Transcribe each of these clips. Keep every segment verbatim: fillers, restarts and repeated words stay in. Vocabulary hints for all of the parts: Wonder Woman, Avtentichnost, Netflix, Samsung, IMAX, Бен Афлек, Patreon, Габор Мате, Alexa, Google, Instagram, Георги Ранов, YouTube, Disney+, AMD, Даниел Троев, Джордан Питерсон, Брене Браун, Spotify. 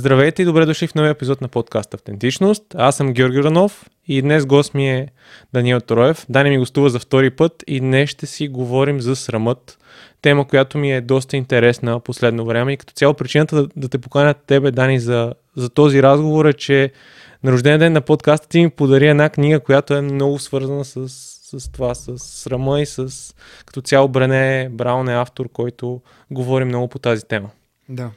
Здравейте и добре дошли в новия епизод на подкаст Автентичност. Аз съм Георги Ранов и днес гост ми е Даниел Троев. Дани ми гостува за втори път и днес ще си говорим за срамът. Тема, която ми е доста интересна последно време и като цяло причината да, да те поканя тебе, Дани, за, за този разговор е, че на рожден ден на подкаста ти ми подари една книга, която е много свързана с, с това, с срама и с като цяло Брене Браун е автор, който говори много по тази тема. Да.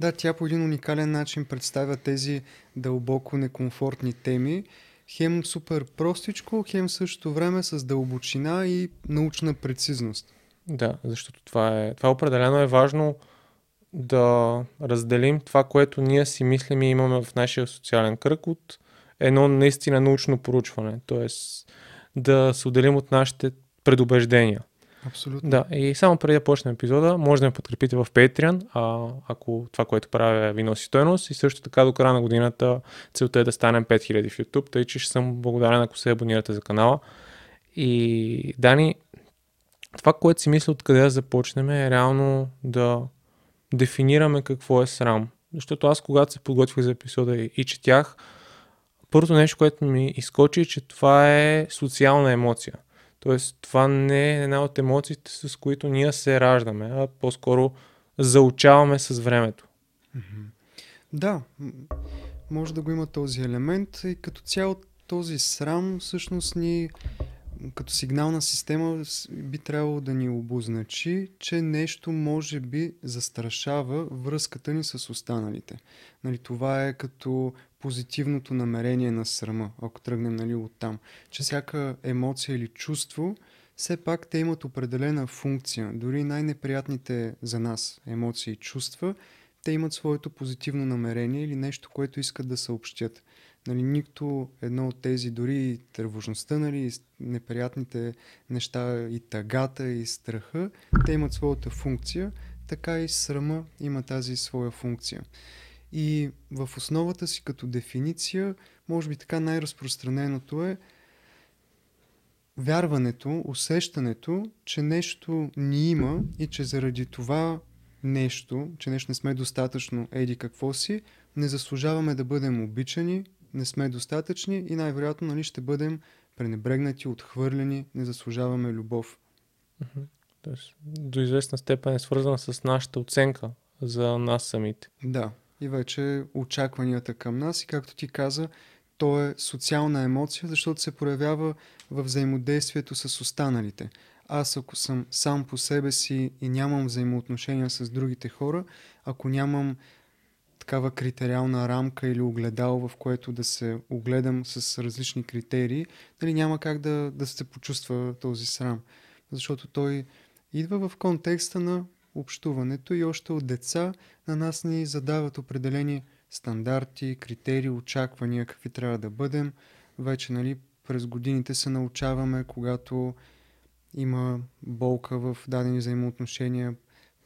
Да, тя по един уникален начин представя тези дълбоко некомфортни теми. Хем супер простичко, хем също време с дълбочина и научна прецизност. Да, защото това е, това определено е важно да разделим това, което ние си мислим и имаме в нашия социален кръг от едно наистина научно проучване. Тоест да се отделим от нашите предубеждения. Абсолютно. Да, и само преди да почнем епизода, може да ме подкрепите в Patreon, а, ако това, което правя, ви носи стойност, и също така до края на годината целта е да станем пет хиляди в YouTube, тъй че ще съм благодарен, ако се абонирате за канала. И Дани, това, което си мисля откъде да започнем, е реално да дефинираме какво е срам. Защото аз, когато се подготвих за епизода и, и четях, първото нещо, което ми изкочи, е, че това е социална емоция. Тоест, това не е една от емоциите, с които ние се раждаме, а по-скоро заучаваме с времето. Да, може да го има този елемент и като цяло този срам всъщност ни, като сигнална система, би трябвало да ни обозначи, че нещо може би застрашава връзката ни с останалите. Нали, това е като позитивното намерение на срама, ако тръгнем, нали, оттам. Че всяка емоция или чувство, все пак те имат определена функция. Дори най-неприятните за нас емоции и чувства, те имат своето позитивно намерение или нещо, което искат да съобщят. Нали, нито едно от тези, дори тревожността, нали, неприятните неща и тъгата и страха, те имат своята функция, така и срама има тази своя функция. И в основата си като дефиниция, може би така най-разпространеното е вярването, усещането, че нещо ни има и че заради това нещо, че нещо не сме достатъчно еди какво си, не заслужаваме да бъдем обичани, не сме достатъчни и най-вероятно, нали, ще бъдем пренебрегнати, отхвърлени, не заслужаваме любов. Тоест, до известна степен е свързана с нашата оценка за нас самите. Да. И вече очакванията към нас и, както ти каза, то е социална емоция, защото се проявява във взаимодействието с останалите. Аз ако съм сам по себе си и нямам взаимоотношения с другите хора, ако нямам такава критериална рамка или огледало, в което да се огледам с различни критерии, нали, няма как да, да се почувства този срам. Защото той идва в контекста на общуването и още от деца на нас ни задават определени стандарти, критерии, очаквания, какви трябва да бъдем. Вече, нали, през годините се научаваме, когато има болка в дадени взаимоотношения,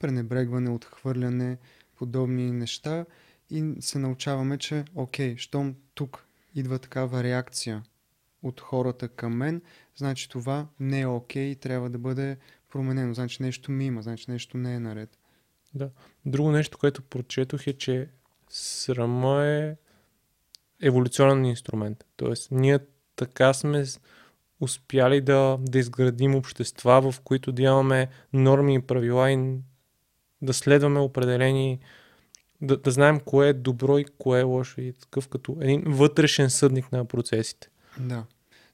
пренебрегване, отхвърляне, подобни неща и се научаваме, че окей, щом тук идва такава реакция от хората към мен, значи това не е окей и трябва да бъде променено, значи нещо ми има, значи нещо не е наред. Да. Друго нещо, което прочетох е, че срама е еволюционен инструмент. Тоест, ние така сме успяли да, да изградим общества, в които да имаме норми и правила и да следваме определени, да, да знаем кое е добро и кое е лошо и такъв като един вътрешен съдник на процесите. Да,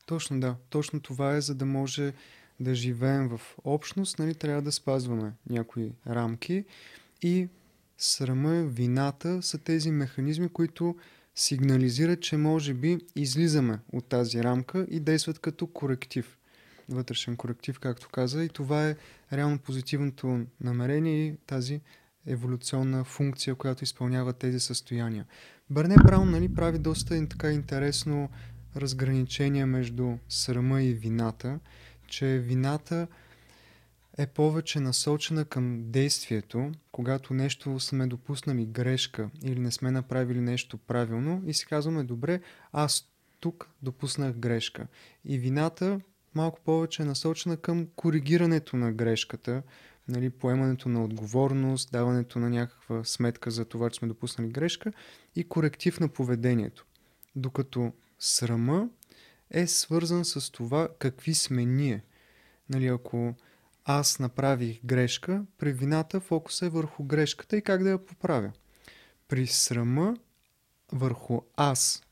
точно да. Точно това е, за да може да живеем в общност, нали, трябва да спазваме някои рамки и срама, вината са тези механизми, които сигнализират, че може би излизаме от тази рамка и действат като коректив, вътрешен коректив, както каза, и това е реално позитивното намерение и тази еволюционна функция, която изпълнява тези състояния. Брене Браун, нали, прави доста така интересно разграничение между срама и вината, че вината е повече насочена към действието, когато нещо сме допуснали грешка или не сме направили нещо правилно и си казваме, добре, аз тук допуснах грешка. И вината малко повече е насочена към коригирането на грешката, нали, поемането на отговорност, даването на някаква сметка за това, че сме допуснали грешка и коректив на поведението. Докато срама е свързан с това какви сме ние. Нали, ако аз направих грешка, при вината фокуса е върху грешката и как да я поправя. При срама върху аз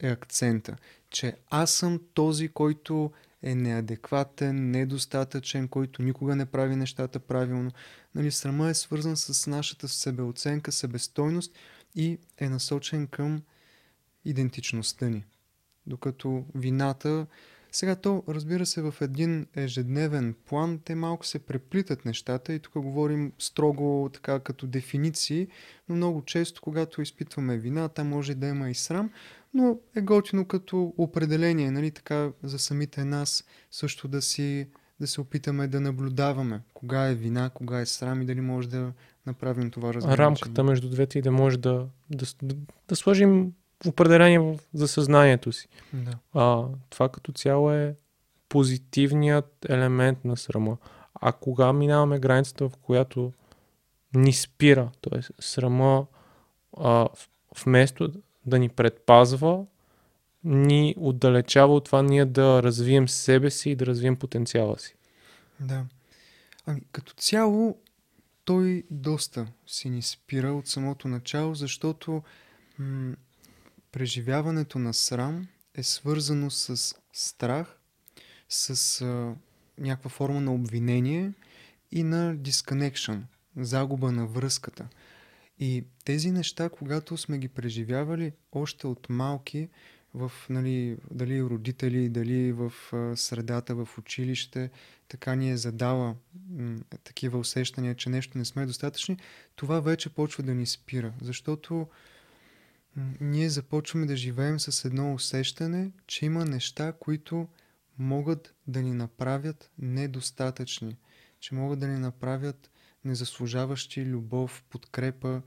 е акцента, че аз съм този, който е неадекватен, недостатъчен, който никога не прави нещата правилно. Нали, срама е свързан с нашата себеоценка, себестойност и е насочен към идентичността ни. Докато вината... Сега то, разбира се, в един ежедневен план те малко се преплитат нещата и тук говорим строго така като дефиниции, но много често, когато изпитваме вина, там може да има и срам, но е готино като определение, нали, така за самите нас също да си, да се опитаме да наблюдаваме кога е вина, кога е срам и дали може да направим това разграничение. Рамката между двете и да може да, да, да, да сложим определение за съзнанието си. Да. А, това като цяло е позитивният елемент на срама. А кога минаваме границата, в която ни спира, т.е. срама а, вместо да ни предпазва, ни отдалечава от това ние да развием себе си и да развием потенциала си. Да. Ами, като цяло той доста си ни спира от самото начало, защото м- преживяването на срам е свързано с страх, с а, някаква форма на обвинение и на disconnection, загуба на връзката. И тези неща, когато сме ги преживявали още от малки, в, нали, дали родители, дали в а, средата, в училище, така ни е задала м- такива усещания, че нещо не сме достатъчни, това вече почва да ни спира, защото ние започваме да живеем с едно усещане, че има неща, които могат да ни направят недостатъчни, че могат да ни направят незаслужаващи любов, подкрепа,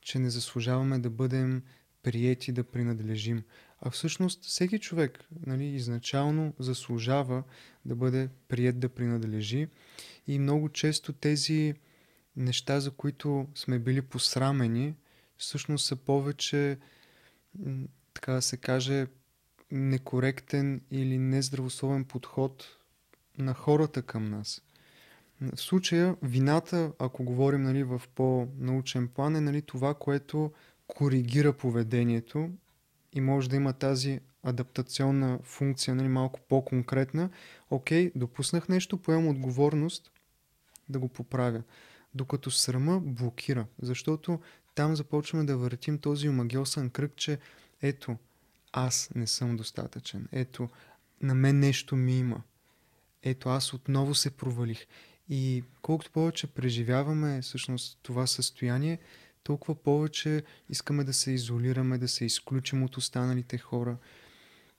че не заслужаваме да бъдем приети, да принадлежим. А всъщност всеки човек, нали, изначално заслужава да бъде приет, да принадлежи и много често тези неща, за които сме били посрамени, всъщност са повече, така да се каже, некоректен или нездравословен подход на хората към нас. В случая вината, ако говорим, нали, в по-научен план, е, нали, това, което коригира поведението и може да има тази адаптационна функция, нали, малко по-конкретна. Окей, допуснах нещо, поемам отговорност да го поправя. Докато срама блокира, защото там започваме да въртим този омагьосан кръг, че ето, аз не съм достатъчен, ето, на мен нещо ми има, ето, аз отново се провалих. И колкото повече преживяваме всъщност това състояние, толкова повече искаме да се изолираме, да се изключим от останалите хора.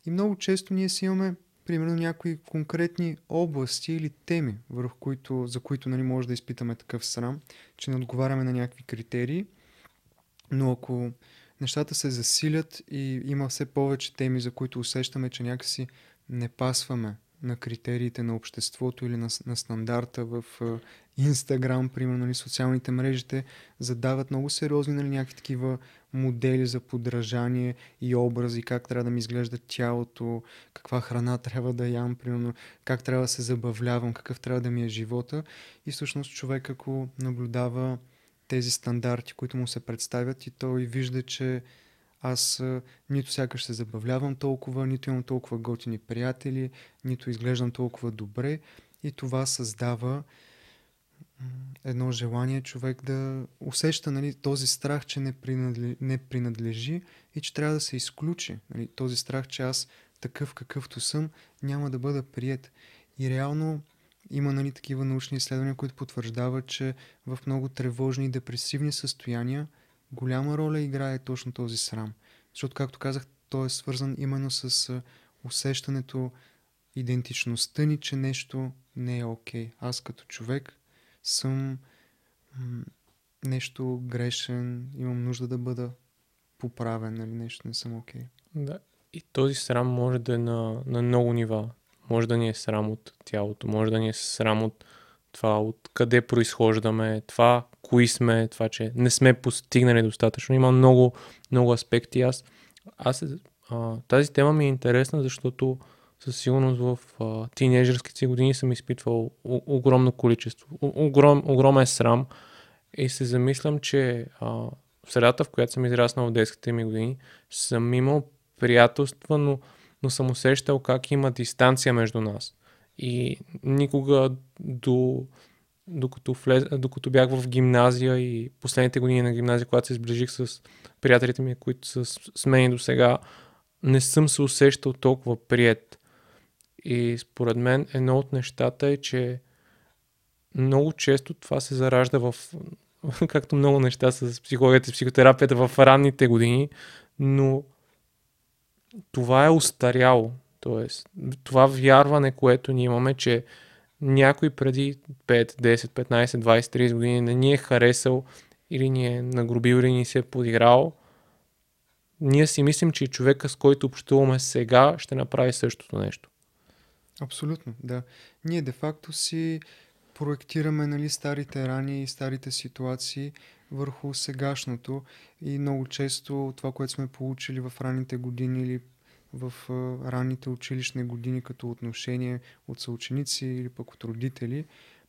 И много често ние си имаме, примерно, някои конкретни области или теми, върху които, за които, нали, може да изпитаме такъв срам, че не отговаряме на някакви критерии. Но ако нещата се засилят и има все повече теми, за които усещаме, че някакси не пасваме на критериите на обществото или на, на стандарта в Instagram, примерно, или социалните мрежите, задават много сериозни, нали, някакви такива модели за подражание и образи, как трябва да ми изглежда тялото, каква храна трябва да ям, примерно, как трябва да се забавлявам, какъв трябва да ми е живота. И всъщност човек, ако наблюдава тези стандарти, които му се представят, и той вижда, че аз нито сякаш се забавлявам толкова, нито имам толкова готини приятели, нито изглеждам толкова добре, и това създава едно желание човек да усеща, нали, този страх, че не принадлежи, не принадлежи и че трябва да се изключи. Нали, този страх, че аз такъв какъвто съм, няма да бъда приет. И реално има, нали, такива научни изследвания, които потвърждават, че в много тревожни и депресивни състояния голяма роля играе точно този срам. Защото, както казах, той е свързан именно с усещането, идентичността ни, че нещо не е окей. Аз като човек съм м- нещо грешен, имам нужда да бъда поправен, нали, нещо не съм окей. Да. И този срам може да е на, на много нива. Може да ни е срам от тялото, може да ни е срам от това от къде произхождаме, това кои сме, това, че не сме постигнали достатъчно. Има много, много аспекти. Аз, аз а, тази тема ми е интересна, защото със сигурност в а, тийнейджърските години съм изпитвал о- огромно количество. О- огром, огромен срам и се замислям, че а, в средата, в която съм израснал в детските ми години, съм имал приятелства, но, но съм усещал как има дистанция между нас. И никога до, докато, влез, докато бях в гимназия и последните години на гимназия, когато се сближих с приятелите ми, които са с мен до сега, не съм се усещал толкова прият. И според мен едно от нещата е, че много често това се заражда в, както много неща с психологията и психотерапията, в ранните години, но това е устаряло. Тоест, това вярване, което ние имаме, че някой преди пет, десет, петнайсет, двайсет, трийсет години не ни е харесал или ни е нагрубил, или ни се е подиграл, ние си мислим, че човека, с който общуваме сега, ще направи същото нещо. Абсолютно, да. Ние де-факто си проектираме, нали, старите рани и старите ситуации върху сегашното и много често това, което сме получили в ранните години или в ранните училищни години като отношение от съученици или пък от родители,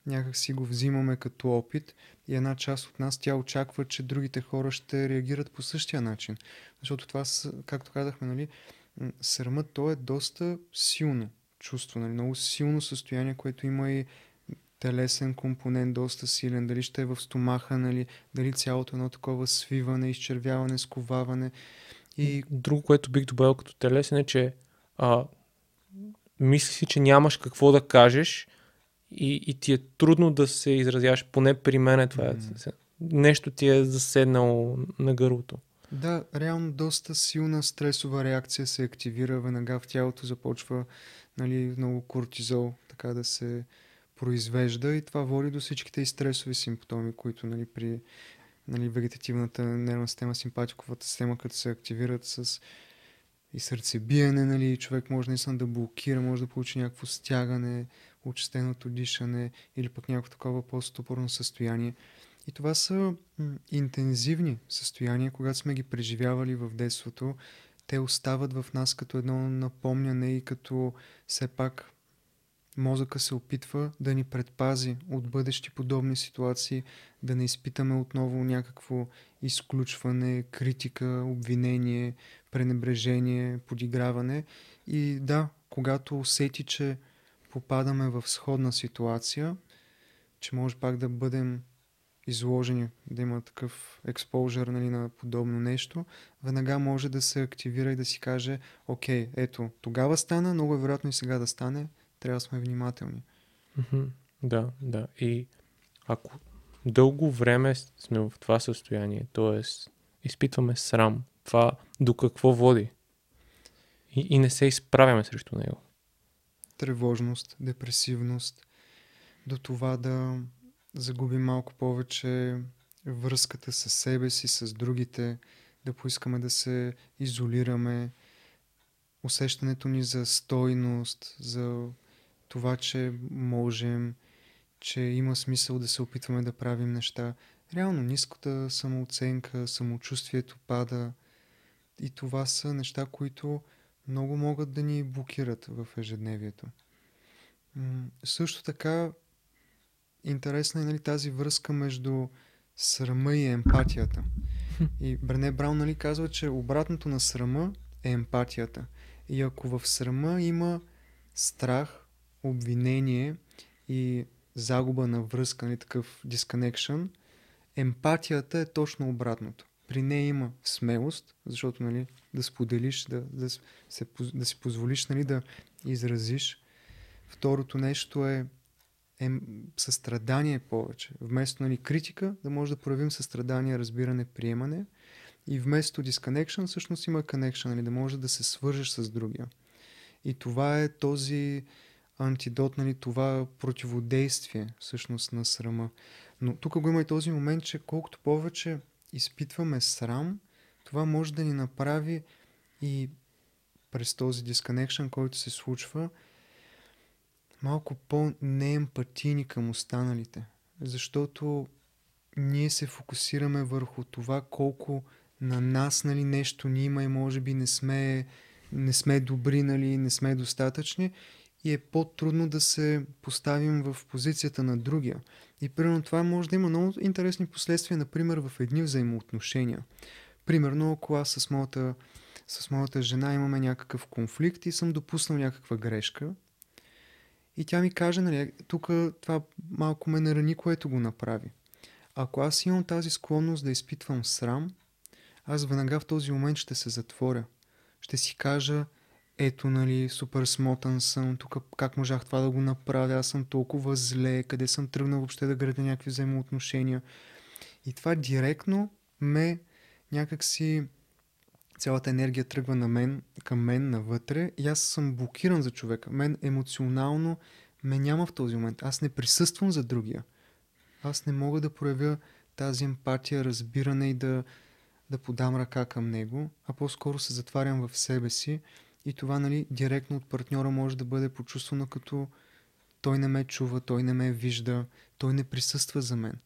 някак си го взимаме като опит и една част от нас тя очаква, че другите хора ще реагират по същия начин. Защото това, както казахме, нали, срамът, то е доста силно чувство, нали, много силно състояние, което има и телесен компонент, доста силен, дали ще е в стомаха, нали, дали цялото едно такова свиване, изчервяване, сковаване. И друго, което бих добавил като телесен е, че а, мислиш си, че нямаш какво да кажеш и, и ти е трудно да се изразяваш, поне при мен е това. Mm. Нещо ти е заседнало на гърлото. Да, реално доста силна стресова реакция се активира веднага в тялото, започва, нали, много кортизол, така да се произвежда и това води до всичките и стресови симптоми, които, нали, при, нали, вегетативната нервна система, симпатиковата система, като се активират с и сърцебиене, нали, човек може наистина да блокира, може да получи някакво стягане, участеното дишане или пък някакво такова по-стопорно състояние. И това са интензивни състояния, когато сме ги преживявали в детството, те остават в нас като едно напомняне и като все пак мозъка се опитва да ни предпази от бъдещи подобни ситуации, да не изпитаме отново някакво изключване, критика, обвинение, пренебрежение, подиграване. И да, когато усети, че попадаме в сходна ситуация, че може пак да бъдем изложени, да има такъв експожър, нали, на подобно нещо, веднага може да се активира и да си каже: окей, ето, тогава стана, много е вероятно и сега да стане, трябва да сме внимателни. Mm-hmm. Да, да. И ако дълго време сме в това състояние, т.е. изпитваме срам, това до какво води и, и не се изправяме срещу него. Тревожност, депресивност, до това да загубим малко повече връзката с себе си, с другите, да поискаме да се изолираме, усещането ни за стойност, за това, че можем, че има смисъл да се опитваме да правим неща. Реално ниската самооценка, самочувствието пада и това са неща, които много могат да ни блокират в ежедневието. М- също така интересна е, нали, тази връзка между срама и емпатията. И Брене Браун, нали, казва, че обратното на срама е емпатията. И ако в срама има страх, обвинение и загуба на връзка, нали, такъв disconnection, емпатията е точно обратното. При нея има смелост, защото, нали, да споделиш, да, да, се, да си позволиш, нали, да изразиш. Второто нещо е, е състрадание повече. Вместо, нали, критика, да може да проявим състрадание, разбиране, приемане. И вместо disconnection всъщност има connection, нали, да може да се свържеш с другия. И това е този антидот, нали, това противодействие всъщност на срама. Но тук го има и този момент, че колкото повече изпитваме срам, това може да ни направи и през този disconnection, който се случва, малко по-неемпатийни към останалите. Защото ние се фокусираме върху това колко на нас, нали, нещо ни има и може би не сме, не сме добри, нали, не сме достатъчни и е по-трудно да се поставим в позицията на другия. И примерно това може да има много интересни последствия, например, в едни взаимоотношения. Примерно, ако аз с моята, с моята жена имаме някакъв конфликт и съм допуснал някаква грешка и тя ми каже, нали, тук това малко ме нарани, което го направи. Ако аз имам тази склонност да изпитвам срам, аз веднага в този момент ще се затворя. Ще си кажа, ето, нали, супер смотан съм, тук как можах това да го направя, аз съм толкова зле, къде съм тръгнал въобще да градя някакви взаимоотношения. И това директно ме някакси цялата енергия тръгва на мен, към мен навътре и аз съм блокиран за човека. Мен емоционално ме няма в този момент. Аз не присъствам за другия. Аз не мога да проявя тази емпатия, разбиране и да, да подам ръка към него, а по-скоро се затварям в себе си и това, нали, директно от партньора може да бъде почувствано като той не ме чува, той не ме вижда, той не присъства за мен.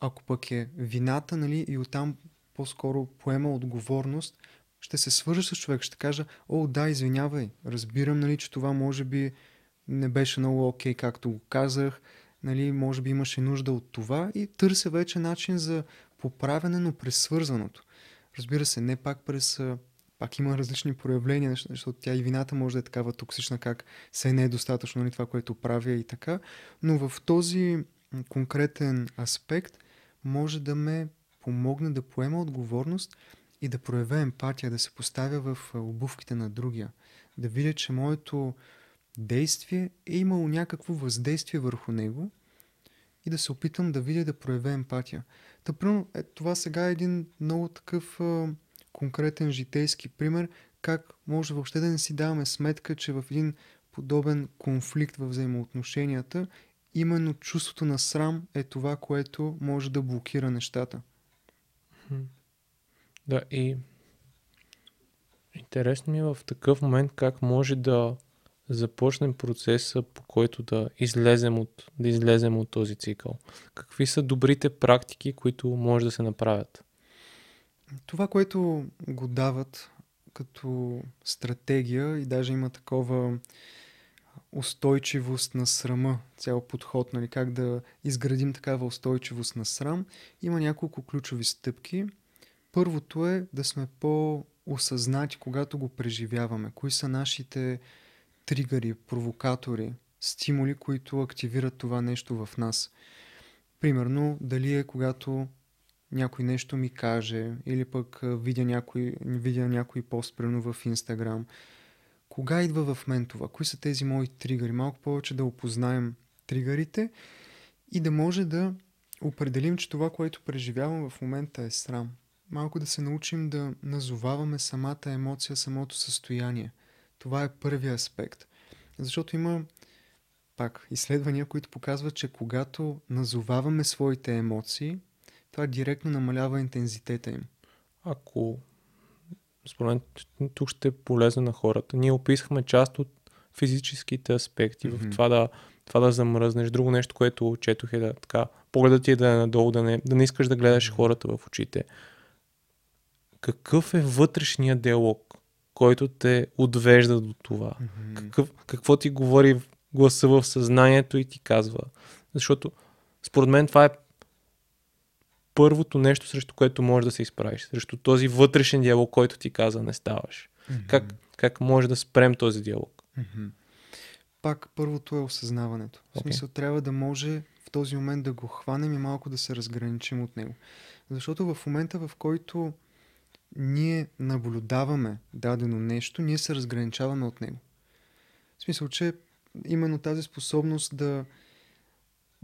Ако пък е вината, нали, и оттам по-скоро поема отговорност, ще се свържа с човек, ще кажа, о, да, извинявай, разбирам, нали, че това може би не беше много окей, както го казах, нали, може би имаше нужда от това и търся вече начин за поправяне, но през свързването. Разбира се, не пак през... Пак има различни проявления, защото тя и вината може да е такава токсична, как се не е достатъчно, нали, това, което правя и така. Но в този конкретен аспект може да ме помогне да поема отговорност и да проявя емпатия, да се поставя в обувките на другия. Да видя, че моето действие е имало някакво въздействие върху него и да се опитам да видя, да проявя емпатия. Тъпрено, е, това сега е един много такъв а, конкретен житейски пример, как може въобще да не си даваме сметка, че в един подобен конфликт във взаимоотношенията именно чувството на срам е това, което може да блокира нещата. Да, и интересно ми е в такъв момент как може да започнем процеса, по който да излезем от, да излезем от този цикъл. Какви са добрите практики, които може да се направят? Това, което го дават като стратегия и даже има такова устойчивост на срама, цял подход, нали, как да изградим такава устойчивост на срам, има няколко ключови стъпки. Първото е да сме по-осъзнати, когато го преживяваме. Кои са нашите тригъри, провокатори, стимули, които активират това нещо в нас. Примерно, дали е когато някой нещо ми каже или пък видя някой, видя някой пост, примерно в Instagram. Кога идва в мен това? Кои са тези мои тригъри? Малко повече да опознаем тригърите и да може да определим, че това, което преживявам в момента е срам. Малко да се научим да назоваваме самата емоция, самото състояние. Това е първият аспект. Защото има пак изследвания, които показват, че когато назоваваме своите емоции, това директно намалява интензитета им. Ако според мен, тук ще е полезно на хората. Ние описахме част от физическите аспекти, mm-hmm. в това да, това да замръзнеш. Друго нещо, което четох е да така, погледът ти е да е надолу, да не, да не искаш да гледаш хората в очите. Какъв е вътрешният диалог, който те отвежда до това? Mm-hmm. Какъв, какво ти говори гласа в съзнанието и ти казва? Защото според мен това е първото нещо, срещу което можеш да се изправиш. Срещу този вътрешен диалог, който ти каза, не ставаш. Mm-hmm. Как, как може да спрем този диалог? Mm-hmm. Пак първото е осъзнаването. Okay. В смисъл, трябва да може в този момент да го хванем и малко да се разграничим от него. Защото в момента, в който ние наблюдаваме дадено нещо, ние се разграничаваме от него. В смисъл, че именно тази способност да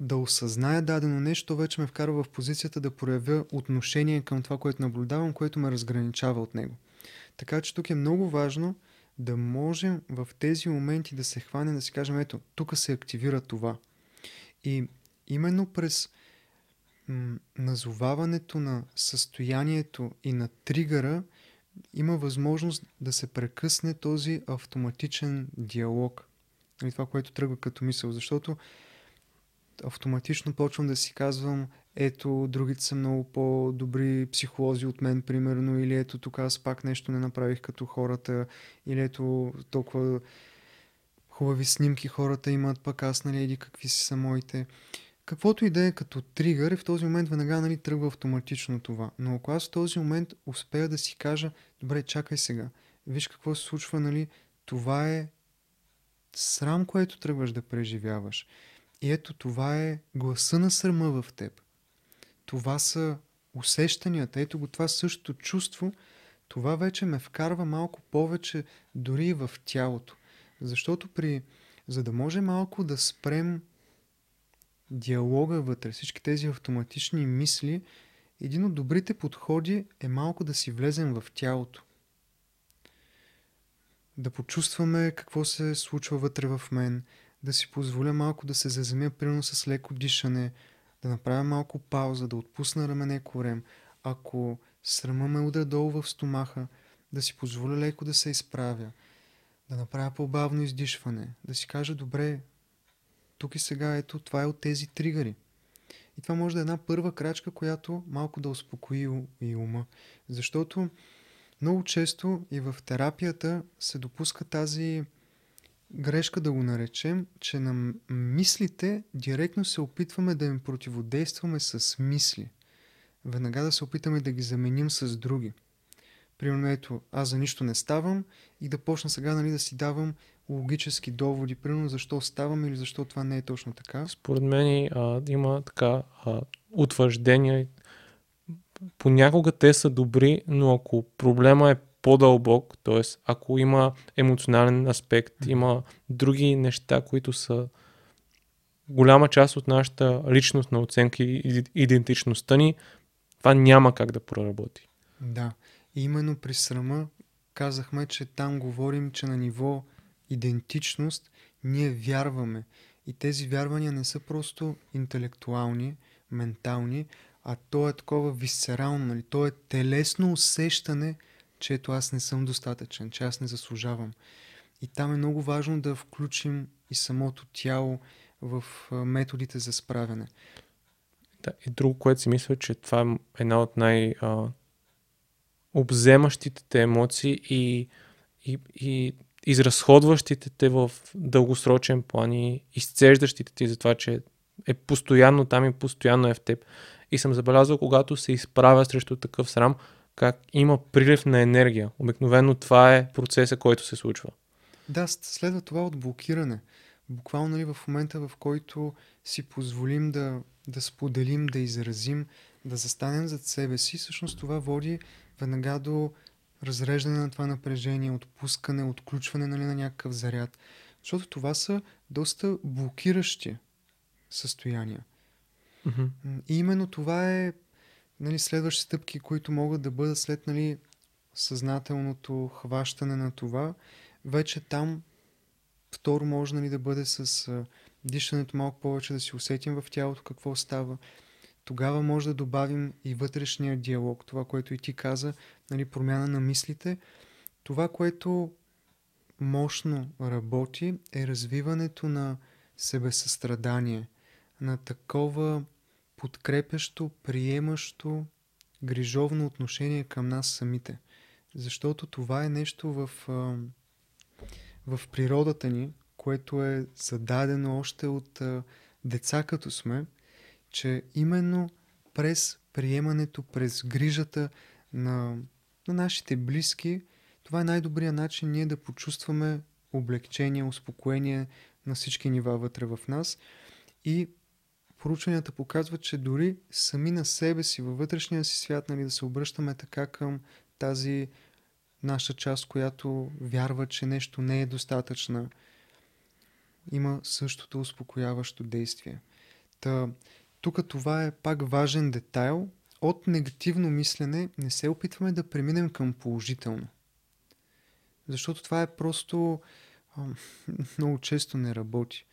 да осъзная дадено нещо, вече ме вкарва в позицията да проявя отношение към това, което наблюдавам, което ме разграничава от него. Така че тук е много важно да можем в тези моменти да се хванем, да си кажем, ето, тук се активира това. И именно през м- назоваването на състоянието и на тригъра има възможност да се прекъсне този автоматичен диалог. нали, това, което тръгва като мисъл, защото автоматично почвам да си казвам, ето, другите са много по-добри психолози от мен, примерно, или ето, тук аз пак нещо не направих като хората, или ето, толкова хубави снимки хората имат, пък аз, нали, еди, какви си са моите. Каквото и да е като тригър, и в този момент веднага, нали, тръгва автоматично това. Но ако аз в този момент успея да си кажа, добре, чакай сега, виж какво се случва, нали, това е срам, което тръгваш да преживяваш. И ето, това е гласа на срама в теб. Това са усещанията. Ето го, това същото чувство, това вече ме вкарва малко повече дори и в тялото. Защото при, за да може малко да спрем диалога вътре, всички тези автоматични мисли, един от добрите подходи е малко да си влезем в тялото. Да почувстваме какво се случва вътре в мен, да си позволя малко да се заземя, примерно с леко дишане, да направя малко пауза, да отпусна рамене корем. Ако срама ме удря долу в стомаха, да си позволя леко да се изправя, да направя по-бавно издишване, да си кажа, добре, тук и сега, ето, това е от тези тригъри. И това може да е една първа крачка, която малко да успокои и ума. Защото много често и в терапията се допуска тази грешка, да го наречем, че на мислите директно се опитваме да им противодействаме с мисли. Веднага да се опитаме да ги заменим с други. Примерно, ето, аз за нищо не ставам и да почна сега, нали, да си давам логически доводи, примерно защо ставам или защо това не е точно така. Според мен а, има така а, утвърждения. Понякога те са добри, но ако проблема е по-дълбок, т.е. ако има емоционален аспект, има други неща, които са голяма част от нашата личност на оценка и идентичността ни, това няма как да проработи. Да, и именно при срама казахме, че там говорим, че на ниво идентичност ние вярваме. И тези вярвания не са просто интелектуални, ментални, а то е такова висцерално, нали? То е телесно усещане, че ето аз не съм достатъчен, че аз не заслужавам. И там е много важно да включим и самото тяло в методите за справяне. Да, и друго, което си мисля, че това е една от най- а, обземащите те емоции и, и, и изразходващите те в дългосрочен план и изцеждащите те за това, че е постоянно там и постоянно е в теб. И съм забелязал, когато се изправя срещу такъв срам, как има прилив на енергия. Обикновено това е процеса, който се случва. Да, следва това от блокиране. Буквално, нали, в момента, в който си позволим да, да споделим, да изразим, да застанем зад себе си, всъщност това води веднага до разреждане на това напрежение, отпускане, отключване, нали, на някакъв заряд. Защото това са доста блокиращи състояния. Mm-hmm. И именно това е, нали, следващи стъпки, които могат да бъдат след, нали, съзнателното хващане на това. Вече там второ може, нали, да бъде с а, дишането малко повече, да си усетим в тялото какво става. Тогава може да добавим и вътрешния диалог, това, което и ти каза, нали, промяна на мислите. Това, което мощно работи, е развиването на себесъстрадание, на такова подкрепящо, приемащо, грижовно отношение към нас самите. Защото това е нещо в, в природата ни, което е зададено още от деца като сме, че именно през приемането, през грижата на, на нашите близки, това е най-добрият начин ние да почувстваме облекчение, успокоение на всички нива вътре в нас. И проучванията показват, че дори сами на себе си, във вътрешния си свят, нали, да се обръщаме така към тази наша част, която вярва, че нещо не е достатъчна, има същото успокояващо действие. Та, тук това е пак важен детайл. От негативно мислене не се опитваме да преминем към положително. Защото това е просто много често не работи.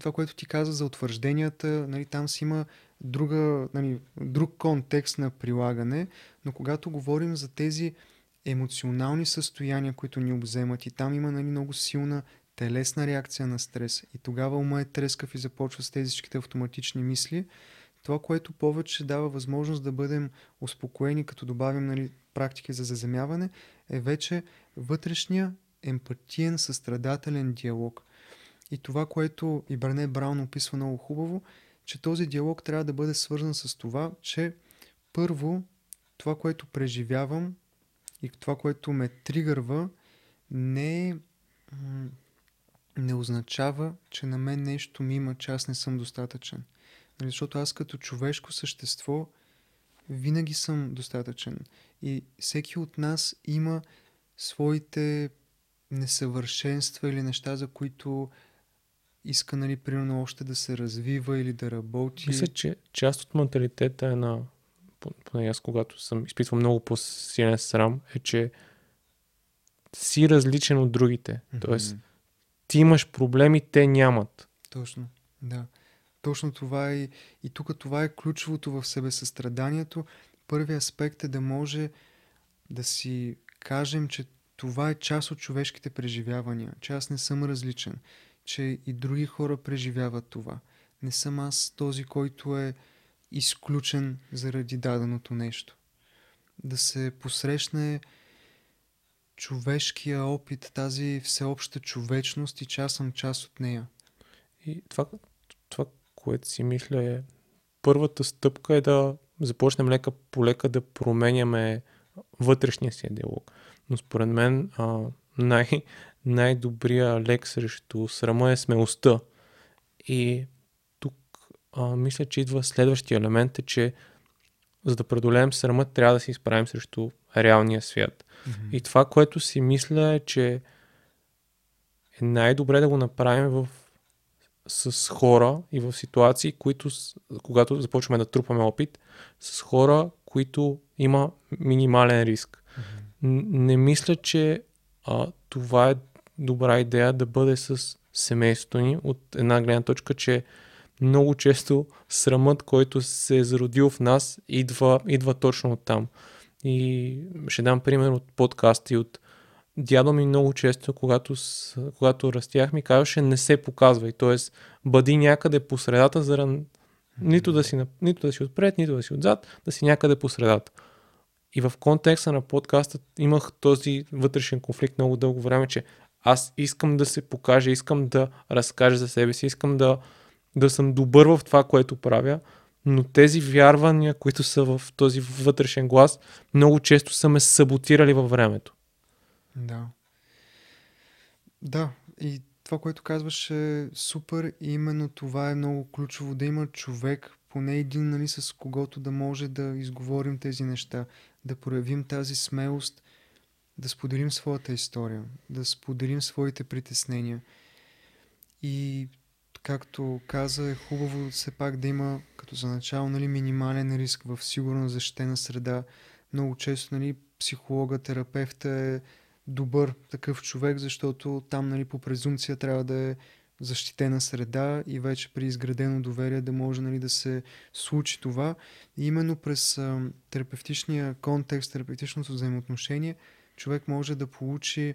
Това, което ти каза за утвържденията, нали, там си има друга, нали, друг контекст на прилагане, но когато говорим за тези емоционални състояния, които ни обземат, и там има, нали, много силна телесна реакция на стрес и тогава ума е трескав и започва с тези всичките автоматични мисли. Това, което повече дава възможност да бъдем успокоени, като добавим, нали, практики за заземяване, е вече вътрешния емпатиен, състрадателен диалог. И това, което и Брене Браун описва много хубаво, че този диалог трябва да бъде свързан с това, че първо това, което преживявам и това, което ме тригърва, не е... не означава, че на мен нещо ми има, че аз не съм достатъчен. Защото аз като човешко същество винаги съм достатъчен. И всеки от нас има своите несъвършенства или неща, за които иска, нали, примерно още да се развива или да работи. Мисля, че част от менталитета е на... поне аз, когато съм изпитвам много по-силен срам, е, че си различен от другите. Тоест, ти имаш проблеми, те нямат. Точно, да. Точно това е. И тук това е ключовото в себесъстраданието. Първият аспект е да може да си кажем, че това е част от човешките преживявания. Че аз не съм различен. Че и други хора преживяват това. Не съм аз този, който е изключен заради даденото нещо. Да се посрещне човешкия опит, тази всеобща човечност и че аз съм част от нея. И това, това, което си мисля е, първата стъпка е да започнем лека по лека да променяме вътрешния си диалог. Но според мен а, най, най-добрия лек срещу срама е смелостта. И тук а, мисля, че идва следващия елемент е, че за да преодолеем срама, трябва да се изправим срещу реалния свят. Mm-hmm. И това, което си мисля е, че е най-добре да го направим в... с хора и в ситуации, които, когато започваме да трупаме опит, с хора, които има минимален риск. Mm-hmm. Не мисля, че а, това е добра идея да бъде с семейството ни от една гледна точка, че много често срамът, който се е зародил в нас, идва, идва точно от там. И ще дам пример от подкасти, от дядо ми много често, когато, когато растях, ми казваше не се показвай, т.е. бъди някъде по средата, заран... нито, да си, нито да си отпред, нито да си отзад, да си някъде по средата. И в контекста на подкаста имах този вътрешен конфликт много дълго време, че аз искам да се покажа, искам да разкажа за себе си, искам да, да съм добър в това, което правя, но тези вярвания, които са в този вътрешен глас, много често са ме саботирали във времето. Да. Да, и това, което казваш е супер и именно това е много ключово, да има човек, поне един, нали, с когото да може да изговорим тези неща, да проявим тази смелост, да споделим своята история, да споделим своите притеснения. И както каза, е хубаво все пак да има като за начало, нали, минимален риск в сигурно защитена среда. Много често, нали, психолога, терапевта е добър такъв човек, защото там, нали, по презумпция трябва да е защитена среда и вече при изградено доверие да може, нали, да се случи това. И именно през а, терапевтичния контекст, терапевтичното взаимоотношение, човек може да получи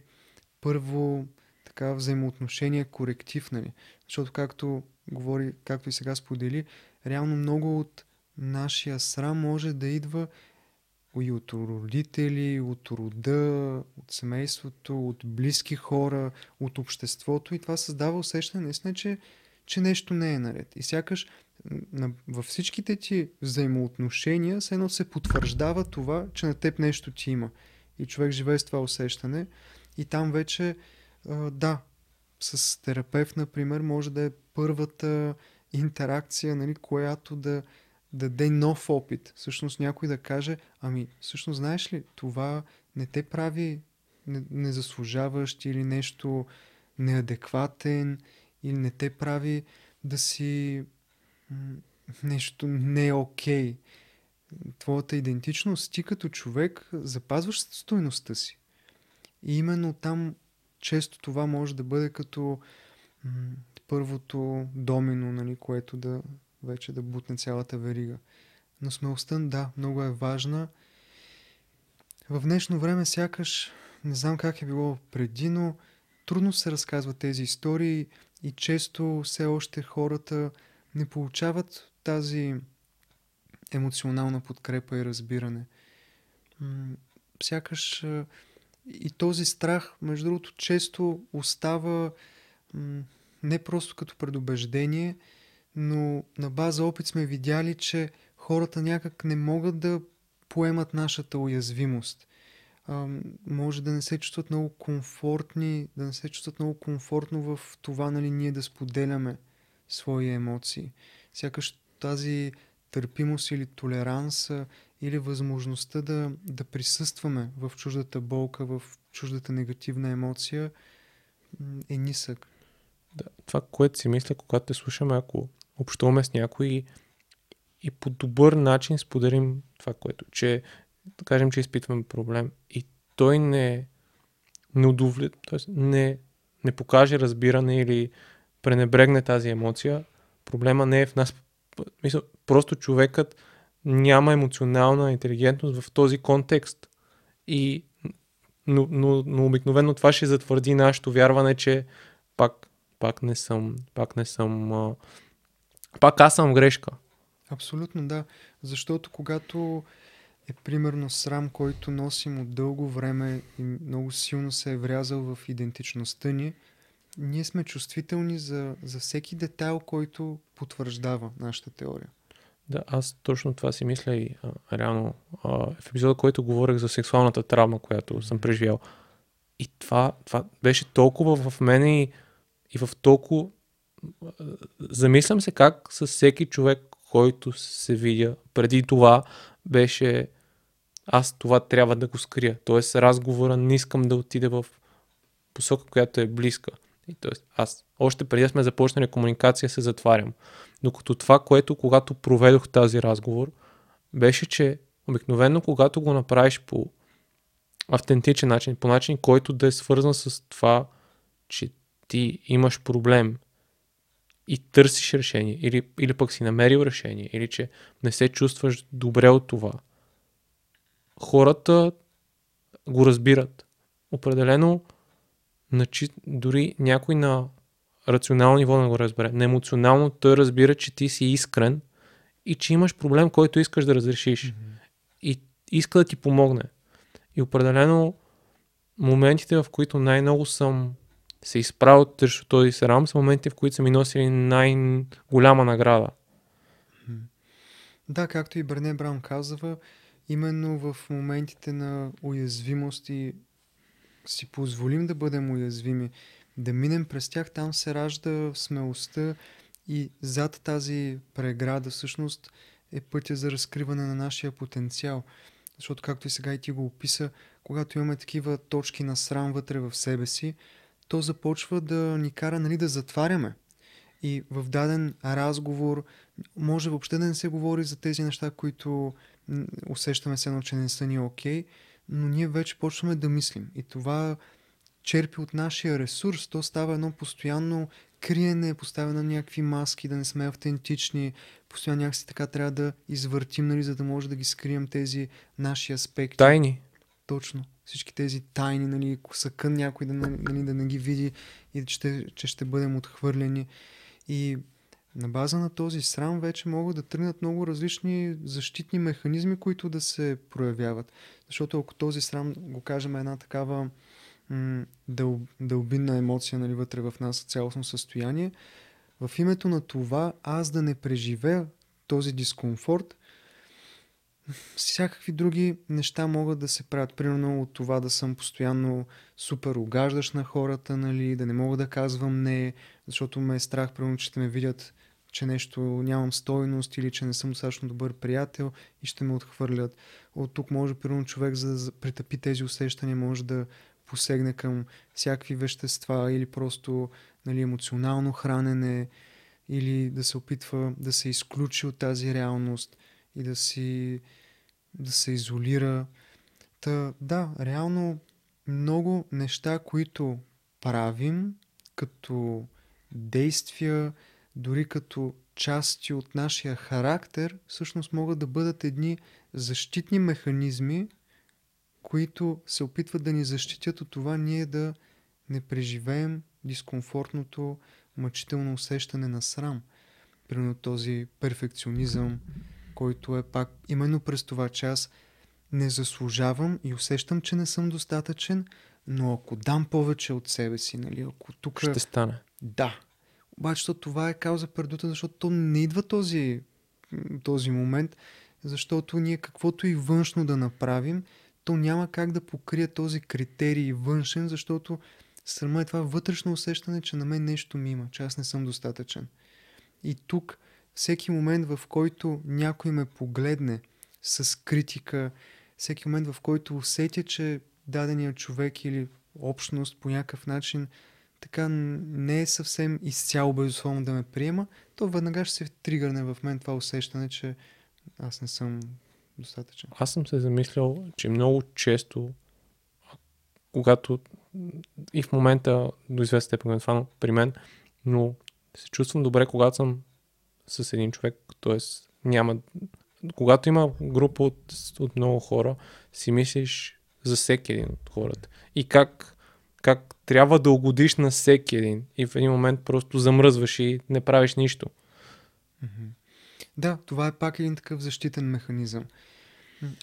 първо така взаимоотношение коректив, нали? Защото както говори, както и сега сподели, реално много от нашия срам може да идва и от родители, от рода, от семейството, от близки хора, от обществото и това създава усещане наистина, че, че нещо не е наред. И сякаш във всичките ти взаимоотношения все едно се потвърждава това, че на теб нещо ти има. И човек живее с това усещане и там вече да, с терапевт, например, може да е първата интеракция, нали, която да даде нов опит. Всъщност някой да каже, ами, всъщност знаеш ли, това не те прави незаслужаващ или нещо неадекватен или не те прави да си нещо не е окей. Твоята идентичност, ти като човек запазваш стойността си. И именно там често това може да бъде като м- първото домино, нали, което да вече да бутне цялата верига. Но смелостта, да, много е важна. В днешно време сякаш, не знам как е било преди, но трудно се разказват тези истории и често все още хората не получават тази емоционална подкрепа и разбиране. Сякаш и този страх, между другото, често остава не просто като предубеждение, но на база опит сме видяли, че хората някак не могат да поемат нашата уязвимост. А, може да не се чувстват много комфортни, да не се чувстват много комфортно в това, нали, ние да споделяме свои емоции. Сякаш тази търпимост или толеранс или възможността да, да присъстваме в чуждата болка, в чуждата негативна емоция е нисък. Да, това, което си мисля, когато те слушаме, ако общуваме с някой и, и по добър начин споделим това, което, че да кажем, че изпитваме проблем и той не, не удовлет, т.е. не, не покаже разбиране или пренебрегне тази емоция, проблема не е в нас. Мисля, просто човекът няма емоционална интелигентност в този контекст. И, но, но, но обикновено това ще затвърди нашето вярване, че пак, пак не съм, пак не съм, а... пак аз съм грешка. Абсолютно, да. Защото когато е примерно срам, който носим от дълго време и много силно се е врязал в идентичността ни, ние сме чувствителни за, за всеки детайл, който потвърждава нашата теория. Да, аз точно това си мисля и а, реално а, в епизода, който говорех за сексуалната травма, която съм преживял. И това, това беше толкова в мене и, и в толкова... Замислям се как с всеки човек, който се видя преди това, беше аз това трябва да го скрия. Тоест разговора не искам да отида в посока, която е близка. И тоест, аз още преди сме започнали комуникация, се затварям. Докато това, което когато проведох тази разговор, беше, че обикновено когато го направиш по автентичен начин, по начин, който да е свързан с това, че ти имаш проблем и търсиш решение, или, или пък си намерил решение, или че не се чувстваш добре от това, хората го разбират. Определено дори някой на рационално ниво не го разбере. На емоционално той разбира, че ти си искрен и че имаш проблем, който искаш да разрешиш. Mm-hmm. И иска да ти помогне. И определено моментите, в които най-много съм се изправил срещу този срам, са моментите, в които са ми носили най-голяма награда. Mm-hmm. Да, както и Брене Браун казва, именно в моментите на уязвимост и си позволим да бъдем уязвими, да минем през тях, там се ражда смелостта и зад тази преграда всъщност е пътя за разкриване на нашия потенциал. Защото както и сега и ти го описа, когато имаме такива точки на срам вътре в себе си, то започва да ни кара, нали, да затваряме. И в даден разговор може въобще да не се говори за тези неща, които усещаме се едно, че не са ни окей, но ние вече почваме да мислим и това черпи от нашия ресурс, то става едно постоянно криене, поставяне на някакви маски, да не сме автентични, постоянно някакси така трябва да извъртим, нали, за да може да ги скрием тези наши аспекти. Тайни. Точно, всички тези тайни, нали, косъкън някой да, нали, да не ги види и че, че ще бъдем отхвърлени. И на база на този срам вече могат да тръгнат много различни защитни механизми, които да се проявяват. Защото ако този срам, го кажем, една такава м- дъл- дълбинна емоция, нали, вътре в нас, цялостно състояние, в името на това аз да не преживея този дискомфорт, всякакви други неща могат да се правят. Примерно от това да съм постоянно супер угаждащ на хората, нали, да не мога да казвам не, защото ме е страх, примерно, че ще ме видят, че нещо нямам стойност или че не съм достатъчно добър приятел и ще ме отхвърлят. От тук може, примерно, човек, за да притъпи тези усещания, може да посегне към всякакви вещества или просто, нали, емоционално хранене, или да се опитва да се изключи от тази реалност и да, си, да се изолира. Та, да, реално много неща, които правим като действия, дори като части от нашия характер, всъщност могат да бъдат едни защитни механизми, които се опитват да ни защитят от това ние да не преживеем дискомфортното, мъчително усещане на срам. Примерно този перфекционизъм, който е пак именно през това, че аз не заслужавам и усещам, че не съм достатъчен, но ако дам повече от себе си, нали, ако тук... ще стане. Да. Обаче това е кауза пердута, защото не идва този, този момент, защото ние каквото и външно да направим, то няма как да покрие този критерий външен, защото срама е това вътрешно усещане, че на мен нещо ми има, че аз не съм достатъчен. И тук всеки момент, в който някой ме погледне с критика, всеки момент, в който усетя, че дадения човек или общност по някакъв начин така не е съвсем изцяло безусловно да ме приема, то веднага ще се тригърне в мен това усещане, че аз не съм достатъчен. Аз съм се замислял, че много често, когато и в момента до известна степен това при мен, но се чувствам добре, когато съм с един човек, т.е. няма... когато има група от, от много хора, си мислиш за всеки един от хората. И как, как трябва да угодиш на всеки един. И в един момент просто замръзваш и не правиш нищо. Да, това е пак един такъв защитен механизъм.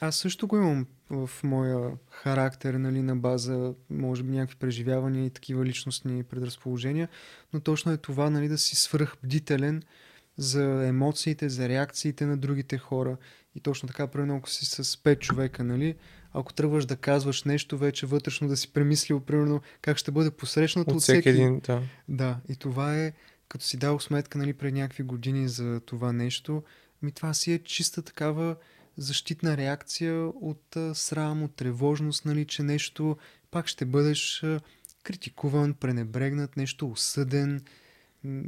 Аз също го имам в моя характер, нали, на база, може би някакви преживявания и такива личностни предразположения, но точно е това, нали, да си свръхбдителен за емоциите, за реакциите на другите хора. И точно така, примерно, ако си с пет човека, нали, ако тръгваш да казваш нещо, вече вътрешно да си премислил, примерно, как ще бъде посрещнато от, от всеки един. Да. Да, и това е, като си дал сметка, нали, пред някакви години за това нещо, ми това си е чиста такава защитна реакция от а, срам, от тревожност, нали, че нещо пак ще бъдеш а, критикуван, пренебрегнат, нещо осъден, м-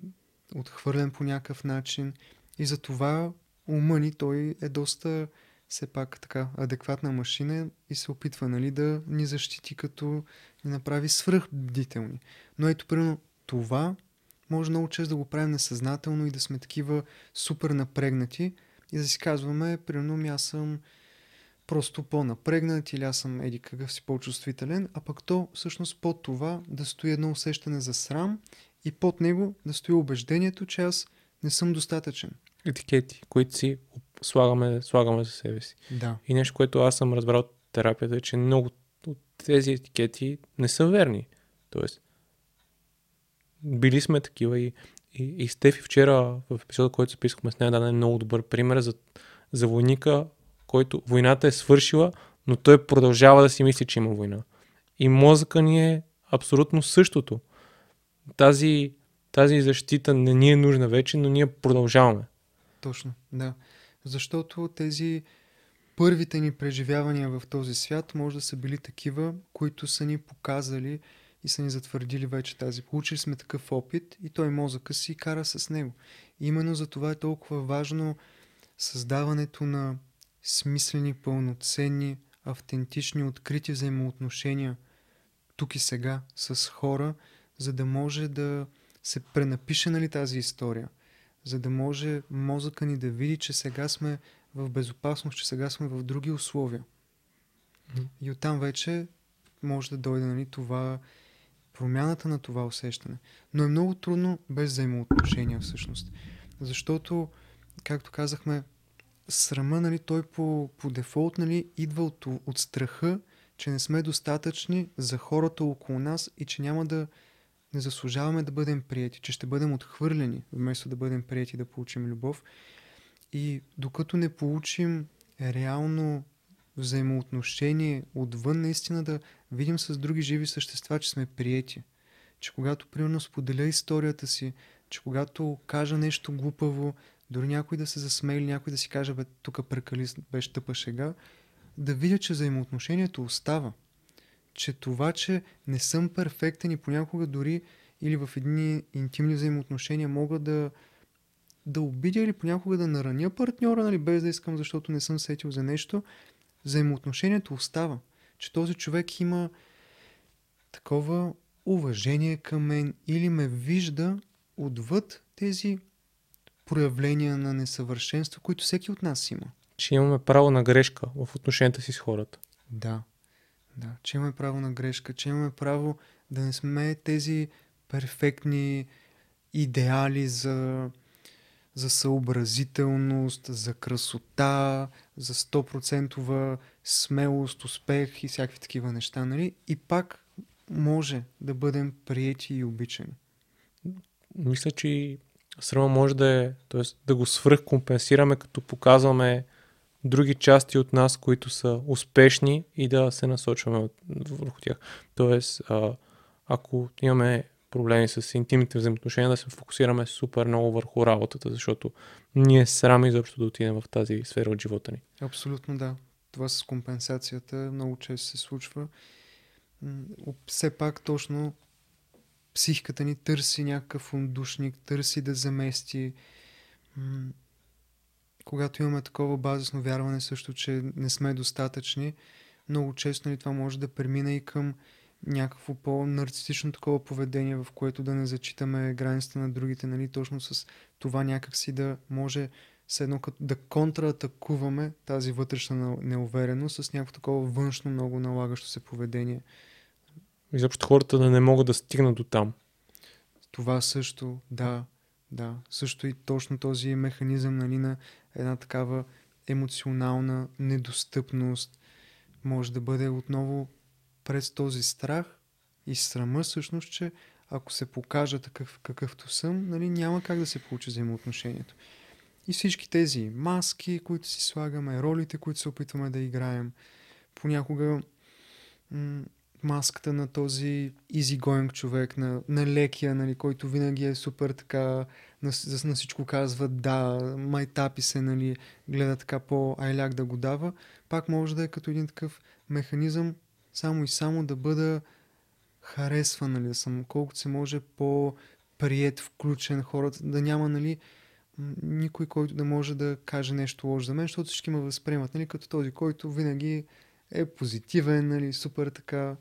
отхвърлен по някакъв начин. И затова ума ни, той е доста все пак така адекватна машина и се опитва, нали, да ни защити, като ни направи свръхбдителни. Но ето, примерно, това може много често да го правим несъзнателно и да сме такива супер напрегнати, и да си казваме, примерно, аз съм просто по-напрегнат или аз съм еди какъв си по-чувствителен, а пък то всъщност под това да стои едно усещане за срам и под него да стои убеждението, че аз не съм достатъчен. Етикети, които си слагаме, слагаме за себе си. Да. И нещо, което аз съм разбрал от терапията, е, че много от тези етикети не са верни. Тоест, били сме такива и... И, и Стефи вчера в епизода, който записахме с нея, даде много добър пример за, за войника, който войната е свършила, но той продължава да си мисли, че има война. И мозъка ни е абсолютно същото. Тази, тази защита не ни е нужна вече, но ние продължаваме. Точно, да. Защото тези първите ни преживявания в този свят може да са били такива, които са ни показали и са ни затвърдили вече тази. Получили сме такъв опит и той мозъка си кара с него. И именно за това е толкова важно създаването на смислени, пълноценни, автентични, открити взаимоотношения тук и сега с хора, за да може да се пренапише, нали, тази история. За да може мозъка ни да види, че сега сме в безопасност, че сега сме в други условия. Mm-hmm. И оттам вече може да дойде, нали, това... промяната на това усещане. Но е много трудно без взаимоотношения всъщност. Защото, както казахме, срама, нали, той по, по дефолт, нали, идва от, от страха, че не сме достатъчни за хората около нас и че няма да не заслужаваме да бъдем приети, че ще бъдем отхвърлени, вместо да бъдем приети, да получим любов. И докато не получим реално взаимоотношение отвън, наистина да видим с други живи същества, че сме приети. Че когато, примерно, споделя историята си, че когато кажа нещо глупаво, дори някой да се засмее или някой да си каже, бе, тук прекали, беше тъпа шега, да видя, че взаимоотношението остава. Че това, че не съм перфектен и понякога дори или в едни интимни взаимоотношения мога да да обидя или понякога да нараня партньора, нали, без да искам, защото не съм сетил за нещо, взаимоотношението остава, че този човек има такова уважение към мен или ме вижда отвъд тези проявления на несъвършенство, които всеки от нас има. Че имаме право на грешка в отношенията си с хората. Да, Да, че имаме право на грешка, че имаме право да не сме тези перфектни идеали за, за съобразителност, за красота, за сто процента смелост, успех и всякакви такива неща, нали? И пак може да бъдем приети и обичани. Мисля, че срама може да е, т.е. да го свръхкомпенсираме, като показваме други части от нас, които са успешни и да се насочваме върху тях. Тоест, а, ако имаме проблеми с интимните взаимоотношения, да се фокусираме супер много върху работата, защото ние срами изобщо да отидем в тази сфера от живота ни. Абсолютно да. Това с компенсацията много често се случва. Все пак точно психиката ни търси някакъв отдушник, търси да замести. Когато имаме такова базисно вярване също, че не сме достатъчни, много често ли това може да премина и към някакво по-нарцистично такова поведение, в което да не зачитаме границите на другите, нали? Точно с това някакси да може едно, да контраатакуваме тази вътрешна неувереност с някакво такова външно много налагащо се поведение. Изобщо хората да не могат да стигнат до там. Това също, да. Да, също и точно този механизъм, нали, на една такава емоционална недостъпност може да бъде отново през този страх и срама всъщност, че ако се покажа такъв какъвто съм, нали, няма как да се получи взаимоотношението. И всички тези маски, които си слагаме, ролите, които се опитваме да играем, понякога м- маската на този easygoing човек, на, на лекия, нали, който винаги е супер така, на, на всичко казва да, майтапи се, нали, гледа така по-айляк да го дава, пак може да е като един такъв механизъм само и само да бъда харесван, нали, да съм колкото се може по-приет, включен хората, да няма, нали, никой, който да може да каже нещо лошо за мен, защото всички ме възприемат, нали, като този, който винаги е позитивен, нали, супер така.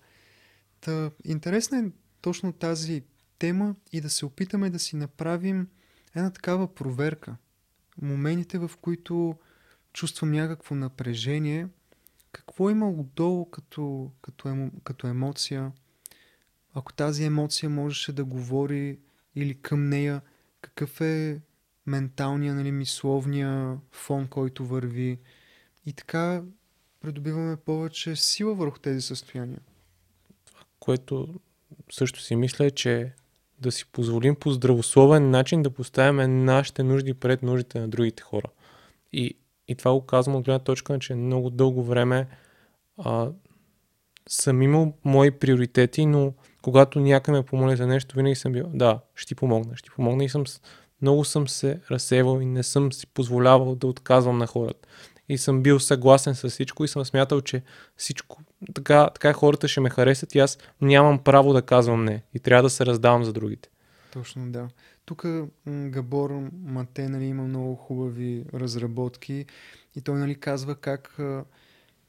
Та, интересна е точно тази тема и да се опитаме да си направим една такава проверка. Моментите, в които чувствам някакво напрежение, какво има отдолу като, като, емо, като емоция, ако тази емоция можеше да говори или към нея, какъв е менталния, нали, мисловния фон, който върви. И така придобиваме повече сила върху тези състояния. Което също си мисля е, че да си позволим по здравословен начин да поставяме нашите нужди пред нуждите на другите хора. И, и това го казвам от гледна точка, че много дълго време а, съм имал мои приоритети, но когато някой ме помоли за нещо, винаги съм бил, да, ще ти помогна, ще ти помогна и съм, много съм се разсевал и не съм си позволявал да отказвам на хората. И съм бил съгласен с всичко и съм смятал, че всичко, така, така хората ще ме харесат и аз нямам право да казвам не и трябва да се раздавам за другите. Точно, да. Тук Габор Мате, нали, има много хубави разработки и той, нали, казва как а,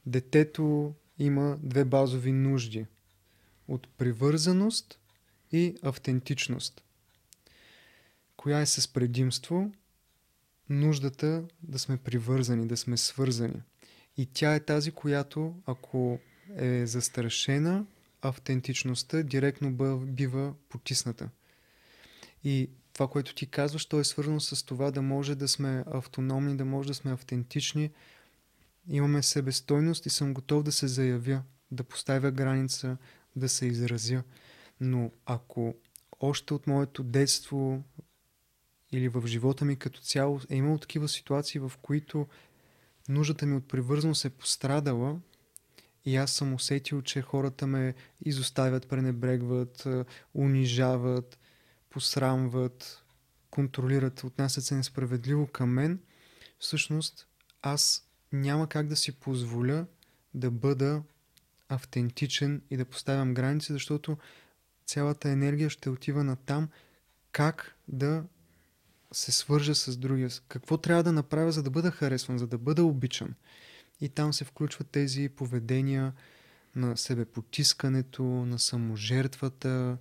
детето има две базови нужди от привързаност и автентичност. Коя е с предимство? Нуждата да сме привързани, да сме свързани. И тя е тази, която ако е застрашена, автентичността директно бива потисната. И това, което ти казваш, то е свързано с това да може да сме автономни, да може да сме автентични. Имаме себестойност и съм готов да се заявя, да поставя граница, да се изразя. Но ако още от моето детство или в живота ми като цяло е имало такива ситуации, в които нуждата ми от привързаност е пострадала и аз съм усетил, че хората ме изоставят, пренебрегват, унижават, посрамват, контролират, отнасят се несправедливо към мен, всъщност аз няма как да си позволя да бъда автентичен и да поставям граници, защото цялата енергия ще отива на там как да се свържа с другия. Какво трябва да направя, за да бъда харесван, за да бъда обичан? И там се включват тези поведения на себепотискането, на саможертвата,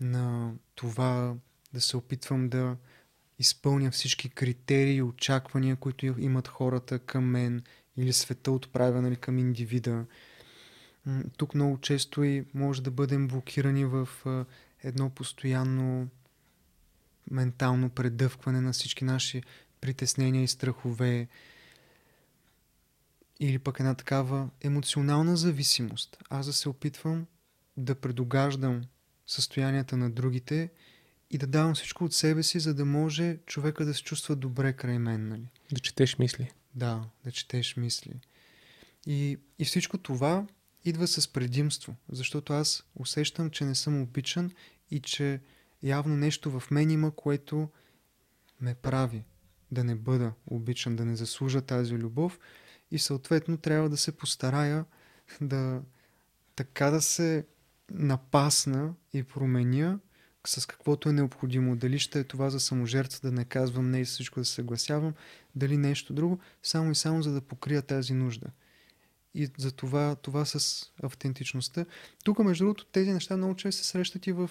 на това да се опитвам да изпълня всички критерии и очаквания, които имат хората към мен или света отправя, нали, към индивида. тук много често и може да бъдем блокирани в едно постоянно ментално предъвкване на всички наши притеснения и страхове, или пък една такава емоционална зависимост. Аз да се опитвам да предугаждам състоянията на другите и да давам всичко от себе си, за да може човека да се чувства добре край мен. Нали? Да четеш мисли. Да, да четеш мисли. И, и всичко това идва с предимство, защото аз усещам, че не съм обичан и че явно нещо в мен има, което ме прави да не бъда обичан, да не заслужа тази любов, и съответно трябва да се постарая да така да се напасна и променя с каквото е необходимо. Дали ще е това за саможертва, да не казвам не и всичко да се съгласявам, дали нещо друго, само и само за да покрия тази нужда. И за това, това с автентичността. Тук, между другото, тези неща много често се срещат и в,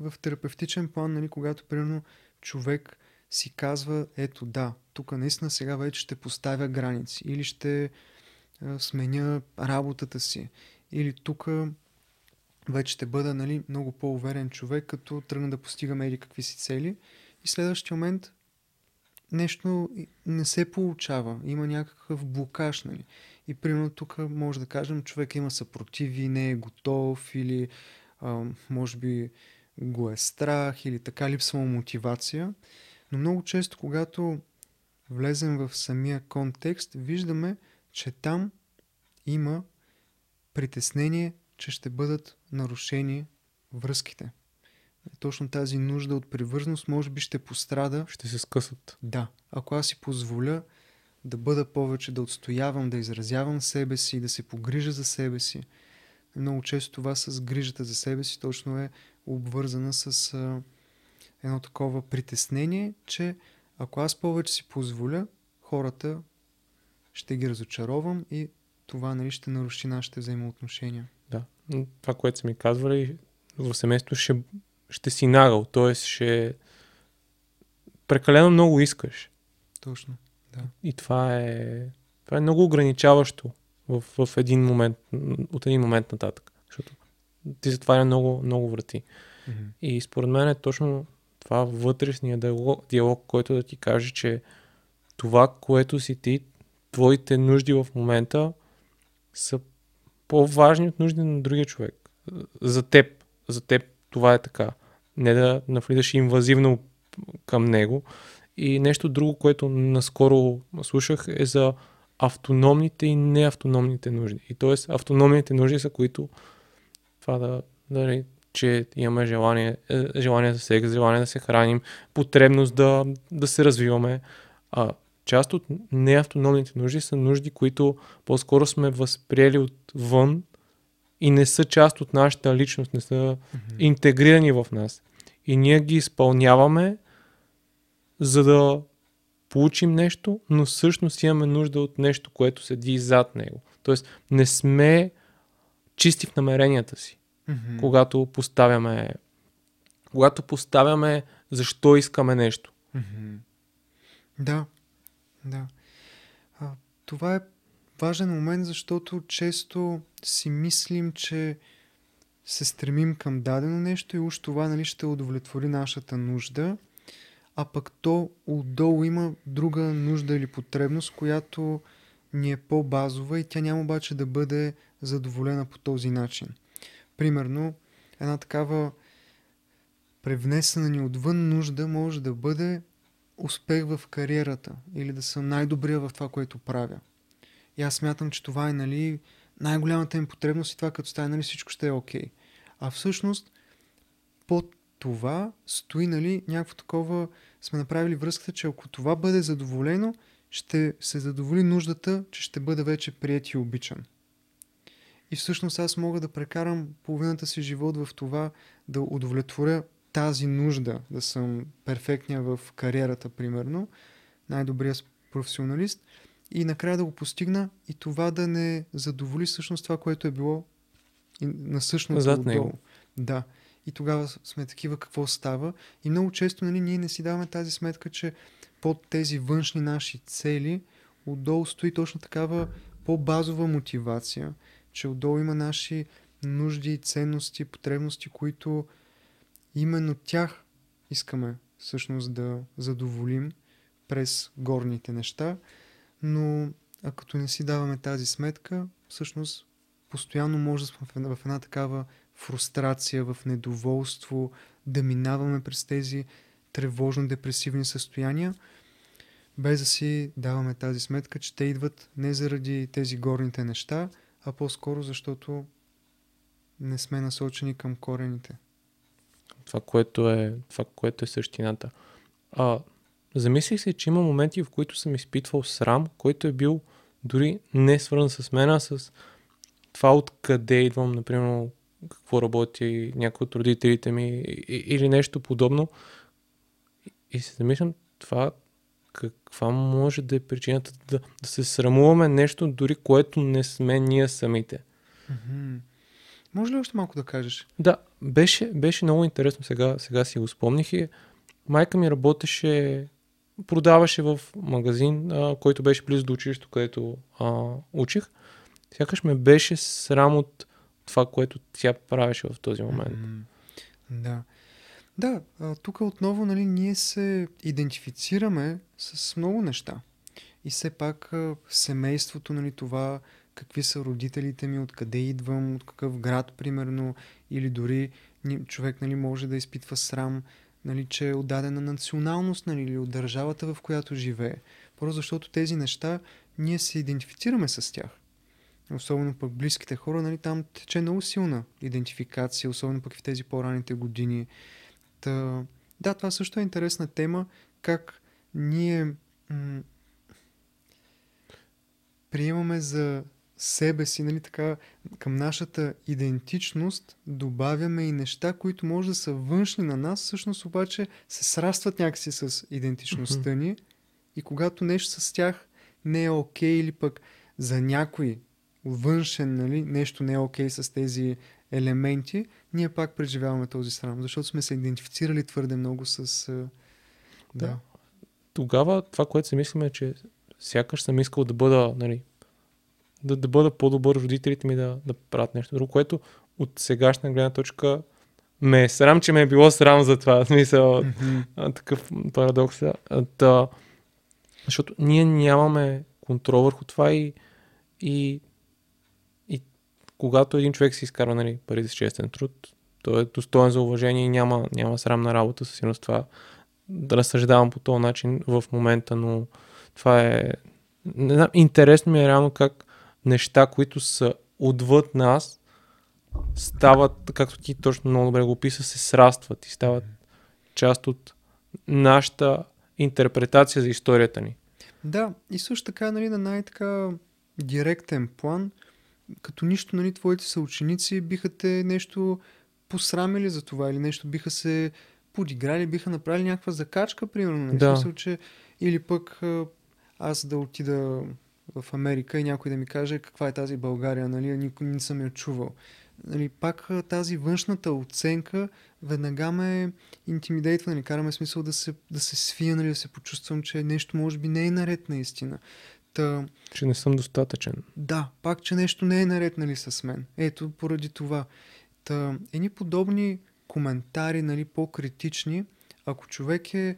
в терапевтичен план, нали, когато, примерно, човек си казва, ето да, тук наистина сега вече ще поставя граници, или ще а, сменя работата си, или тук вече ще бъда, нали, много по-уверен човек, като тръгна да постигам еди какви си цели, и следващия момент нещо не се получава, има някакъв блокаж, нали. И примерно тук може да кажем, човек има съпротиви, не е готов, или а, може би го е страх, или така липсва мотивация. Но много често, когато влезем в самия контекст, виждаме, че там има притеснение, че ще бъдат нарушени връзките. Точно тази нужда от привързаност може би ще пострада. Ще се скъсат. Да. Ако аз си позволя да бъда повече, да отстоявам, да изразявам себе си, да се погрижа за себе си. Много често това с грижата за себе си точно е обвързана с а, едно такова притеснение, че ако аз повече си позволя, хората ще ги разочаровам и това, нали, ще наруши нашите взаимоотношения. Да. Това, което са ми казвали, в семейството ще, ще си нагъл, т.е. ще прекалено много искаш. Точно. Да. И това е, това е много ограничаващо в, в един момент, от един момент нататък, защото ти затваря много, много врати. Mm-hmm. И според мен е точно това вътрешния диалог, диалог, който да ти каже, че това, което си ти, твоите нужди в момента са по-важни от нужди на другия човек. За теб, за теб това е така. Не да навлизаш инвазивно към него. И нещо друго, което наскоро слушах, е за автономните и неавтономните нужди. И т.е. автономните нужди са, които това да, да че имаме желание, желание за секс, желание да се храним, потребност да, да се развиваме. А част от неавтономните нужди са нужди, които по-скоро сме възприели отвън и не са част от нашата личност, не са mm-hmm. интегрирани в нас. И ние ги изпълняваме, за да получим нещо, но всъщност имаме нужда от нещо, което седи зад него. Тоест не сме чисти в намеренията си, mm-hmm. когато поставяме, когато поставяме защо искаме нещо. Mm-hmm. Да, да. А, това е важен момент, защото често си мислим, че се стремим към дадено нещо и уж това, нали, ще удовлетвори нашата нужда, а пък то отдолу има друга нужда или потребност, която ни е по-базова и тя няма обаче да бъде задоволена по този начин. Примерно, една такава превнесена ни отвън нужда може да бъде успех в кариерата или да съм най-добрия в това, което правя. И аз смятам, че това е, нали, най-голямата им потребност и това като стане, нали, всичко ще е окей. Okay. А всъщност, под това стои, нали, някакво такова, сме направили връзката, че ако това бъде задоволено, ще се задоволи нуждата, че ще бъда вече приет и обичан. И всъщност аз мога да прекарам половината си живот в това да удовлетворя тази нужда, да съм перфектния в кариерата, примерно, най-добрия професионалист, и накрая да го постигна и това да не задоволи всъщност това, което е било на същото отдолу. Да. И тогава сме такива, какво става. И много често, нали, ние не си даваме тази сметка, че под тези външни наши цели отдолу стои точно такава по-базова мотивация, че отдолу има наши нужди, ценности, потребности, които именно тях искаме всъщност да задоволим през горните неща, но а като не си даваме тази сметка, всъщност постоянно може да сме в една такава фрустрация, в недоволство, да минаваме през тези тревожно-депресивни състояния, без да си даваме тази сметка, че те идват не заради тези горните неща, а по-скоро защото не сме насочени към корените. Това, което е, това, което е същината. А, замислих се, че има моменти, в които съм изпитвал срам, който е бил дори не свързан с мен, а с това откъде идвам, например, какво работи някой от родителите ми или нещо подобно. И се замислям това, каква може да е причината да, да се срамуваме нещо, дори което не сме ние самите. Mm-hmm. Може ли още малко да кажеш? Да, беше, беше много интересно, сега, сега си го спомних и майка ми работеше, продаваше в магазин, а, който беше близо до училището, където а, учих. Сякаш ме беше срам от това, което тя правеше в този момент. Mm-hmm. Да. Да, тук отново, нали, ние се идентифицираме с много неща. И все пак семейството, нали, това какви са родителите ми, откъде идвам, от какъв град, примерно, или дори човек, нали, може да изпитва срам, нали, че е от дадена националност, нали, или от държавата, в която живее. Просто защото тези неща ние се идентифицираме с тях. Особено пък близките хора, нали, там тече много силна идентификация, особено пък в тези по-ранните години. Та, да, това също е интересна тема, как ние м- приемаме за себе си, нали, така, към нашата идентичност добавяме и неща, които може да са външни на нас, всъщност обаче се срастват някакси с идентичността ни и когато нещо с тях не е окей или пък за някой външен, нали, нещо не е окей с тези елементи, ние пак преживяваме този срам, защото сме се идентифицирали твърде много с... Да. Да. Тогава това, което се мислим е, че сякаш съм искал да бъда, нали, да, да бъда по-добър, родителите ми да, да правят нещо друго, което от сегашна гледна точка ме е срам, че ме е било срам за това, смисъл, mm-hmm. такъв парадокс. Да. Защото ние нямаме контрол върху това и, и когато един човек си изкарва, нали, пари за честен труд, той е достоен за уважение и няма, няма срамна работа, със сигурност това да разсъждавам по този начин в момента, но това е... Не знам, интересно ми е реално как неща, които са отвъд нас, стават, както ти точно много добре го описа, се срастват и стават част от нашата интерпретация за историята ни. Да, и също така, нали, на най-така директен план, като нищо, нали, твоите съученици биха те нещо посрамили за това или нещо биха се подиграли, биха направили някаква закачка, примерно. Да. Смисъл, че... Или пък аз да отида в Америка и някой да ми каже каква е тази България, нали, никой не съм я чувал. Нали, пак тази външната оценка веднага ме интимидейтва, нали, караме смисъл да се, да се свия, нали, да се почувствам, че нещо може би не е наред наистина. Че не съм достатъчен. Да, пак, че нещо не е наред, нали, с мен. Ето, поради това. Та, едни подобни коментари, нали, по-критични, ако човек е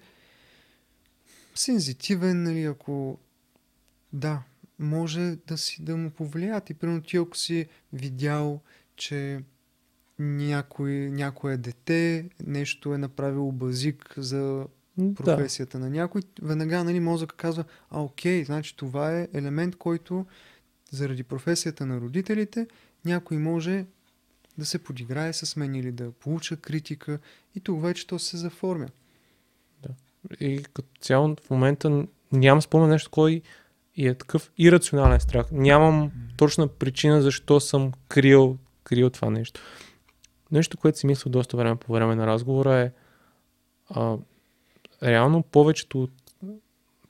сензитивен, нали, ако да, може да, си, да му повлият. И примерно ти, ако си видял, че някой, някое дете нещо е направило базик за професията да. На някой, веднага, нали, мозъка казва, а окей, значи това е елемент, който заради професията на родителите някой може да се подиграе с мен или да получа критика и тук вече то се заформя. Да. И като цяло в момента нямам спомен нещо, кой и е такъв ирационален страх. Нямам mm-hmm. точна причина защо съм крил, крил това нещо. Нещо, което си мисля доста време по време на разговора е а, реално повечето от,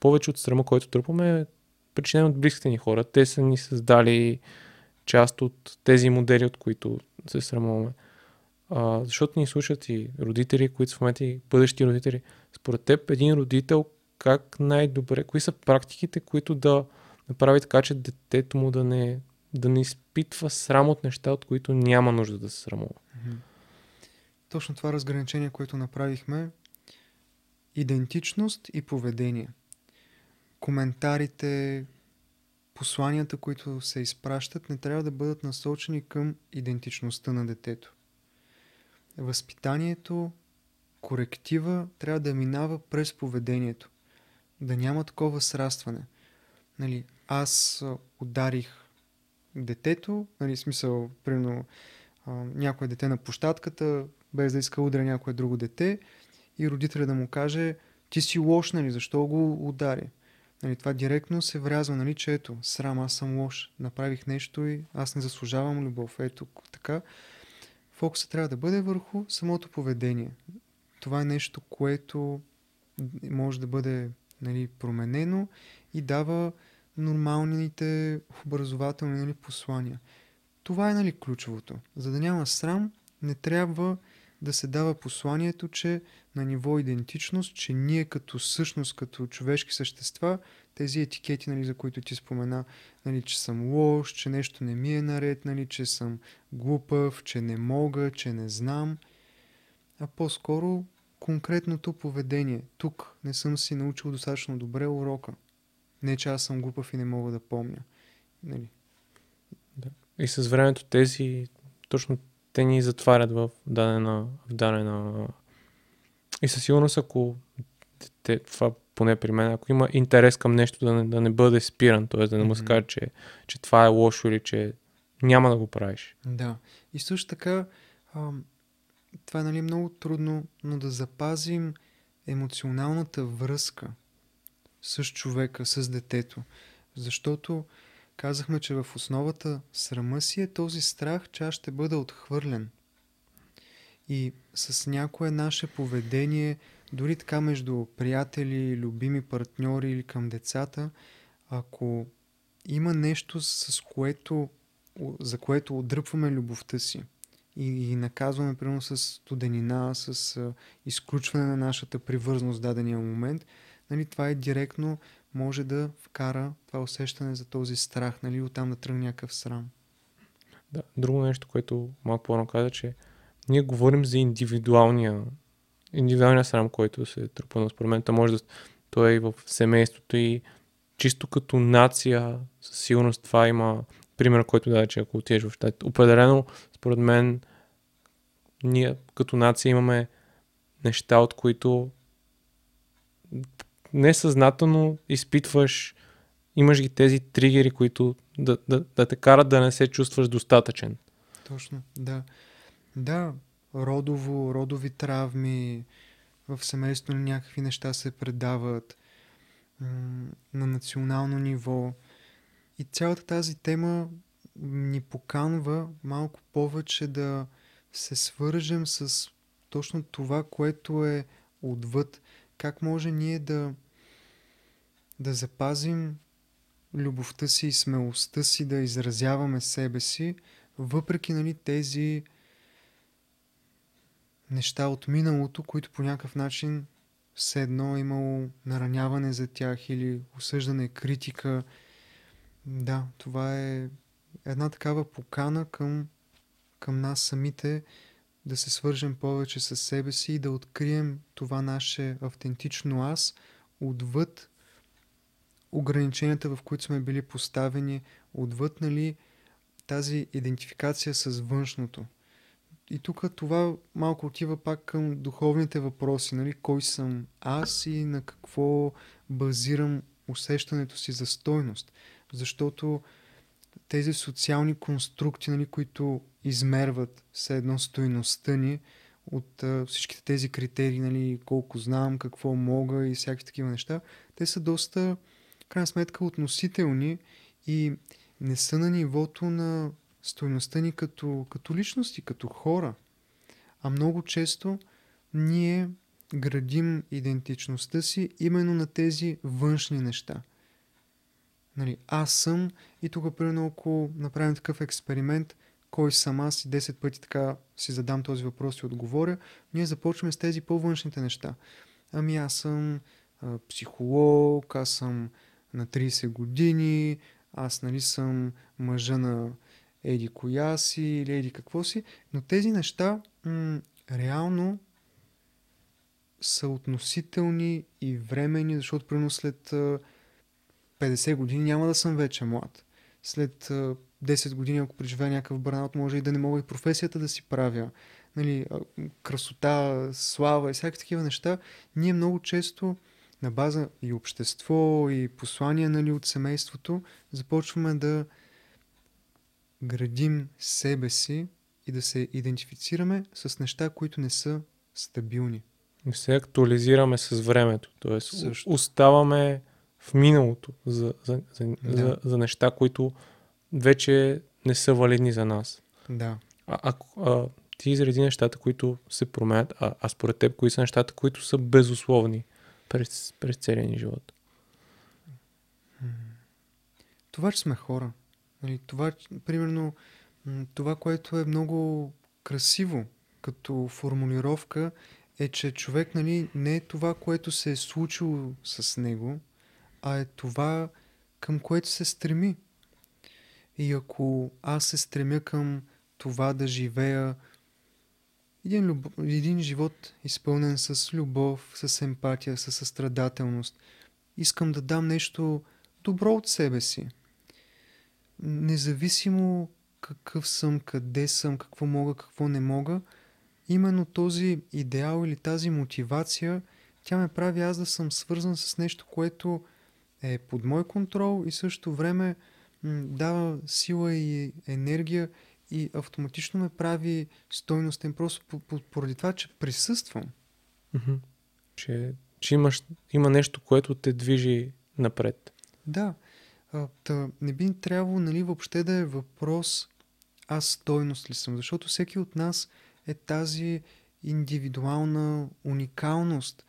повече от срама, който трупаме, е причинен от близките ни хора. Те са ни създали част от тези модели, от които се срамуваме. А, защото ни слушат и родители, които са в момента и бъдещи родители. Според теб, един родител как най-добре, кои са практиките, които да направи така, че детето му да не, да не изпитва срам от неща, от които няма нужда да се срамува. Точно това разграничение, което направихме, идентичност и поведение. Коментарите, посланията, които се изпращат, не трябва да бъдат насочени към идентичността на детето. Възпитанието, коректива трябва да минава през поведението. Да няма такова срастване. Нали, аз ударих детето, нали, смисъл, примерно, някое дете на площадката, без да иска удря някое друго дете и родителя да му каже: ти си лош, нали, защо го удари? Нали, това директно се врязва, нали, че ето, срам, аз съм лош, направих нещо и аз не заслужавам любов. Ето така. Фокусът трябва да бъде върху самото поведение. Това е нещо, което може да бъде, нали, променено и дава нормалните образователни, нали, послания. Това е, нали, ключовото. За да няма срам, не трябва да се дава посланието, че на ниво идентичност, че ние като същност, като човешки същества, тези етикети, нали, за които ти спомена, нали, че съм лош, че нещо не ми е наред, нали, че съм глупав, че не мога, че не знам, а по-скоро конкретното поведение. Тук не съм си научил достатъчно добре урока. Не, че аз съм глупав и не мога да помня. Нали? Да. И с времето тези, точно те ни затварят в дадена... В дадена... И със сигурност, ако те, това поне при мен, ако има интерес към нещо, да не, да не бъде спиран, т.е. да не му mm-hmm. скажа, че, че това е лошо или че няма да го правиш. Да. И също така, ам, това е, нали, много трудно, но да запазим емоционалната връзка с човека, с детето. Защото казахме, че в основата срама си е този страх, че аз ще бъда отхвърлен. И с някое наше поведение, дори така между приятели, любими партньори или към децата, ако има нещо, с което, за което отдръпваме любовта си и наказваме, примерно, с студенина, с изключване на нашата привързаност в дадения момент, нали, това е директно, може да вкара това усещане за този страх, нали, оттам да тръгне някакъв срам. Да, друго нещо, което малко по-рано каза, че ние говорим за индивидуалния, индивидуалния срам, който се е трупано според мен. Та може да той в семейството и чисто като нация, със сигурност това има пример, който даде, че ако отидеш в щатите. Определено, според мен, ние като нация имаме неща, от които несъзнателно изпитваш, имаш ги тези тригери, които да, да, да те карат да не се чувстваш достатъчен. Точно, да. Да, родово, родови травми, в семейството някакви неща се предават м- на национално ниво и цялата тази тема ни поканва малко повече да се свържем с точно това, което е отвъд. Как може ние да, да запазим любовта си и смелостта си, да изразяваме себе си, въпреки, нали, тези неща от миналото, които по някакъв начин все едно е имало нараняване за тях или осъждане, критика. Да, това е една такава покана към, към нас самите, да се свържем повече с себе си и да открием това наше автентично аз отвъд ограниченията, в които сме били поставени, отвъд, нали, тази идентификация с външното. И тук това малко отива пак към духовните въпроси, нали, кой съм аз и на какво базирам усещането си за стойност. Защото тези социални конструкти, нали, които измерват все едно стойността ни от а, всичките тези критерии, нали, колко знам, какво мога и всякакви такива неща, те са доста, в крайна сметка, относителни и не са на нивото на стойността ни като, като личности, като хора. А много често ние градим идентичността си именно на тези външни неща. Нали, аз съм, и тук, примерно, ако направим такъв експеримент, кой съм аз и десет пъти така си задам този въпрос и отговоря, ние започваме с тези по-външните неща. Ами аз съм а, психолог, аз съм на трийсет години, аз нали съм мъжа на еди коя си или еди какво си, но тези неща м- реално са относителни и времени, защото примерно след петдесет години няма да съм вече млад. След десет години, ако преживея някакъв бърнаут, може и да не мога и професията да си правя. Нали, красота, слава и всякакви такива неща. Ние много често на база и общество, и послания нали, от семейството започваме да градим себе си и да се идентифицираме с неща, които не са стабилни. И се актуализираме с времето, т.е. оставаме в миналото за, за, за, да. за, за неща, които вече не са валидни за нас. Да. А, а, а ти изреди нещата, които се променят, а, а според теб, кои са нещата, които са безусловни през, през целия ни живот? Това, че сме хора. Това, примерно, това, което е много красиво като формулировка, е, че човек нали, не е това, което се е случило с него, а е това, към което се стреми. И ако аз се стремя към това да живея един, любов, един живот, изпълнен с любов, с емпатия, с състрадателност, искам да дам нещо добро от себе си. Независимо какъв съм, къде съм, какво мога, какво не мога, именно този идеал или тази мотивация, тя ме прави аз да съм свързан с нещо, което е под мой контрол и също време м- дава сила и енергия и автоматично ме прави стойностен просто поради това, че присъствам. Mm-hmm. Че, че имаш, има нещо, което те движи напред. Да. А, да не би трябвало нали, въобще да е въпрос аз стойност ли съм, защото всеки от нас е тази индивидуална уникалност.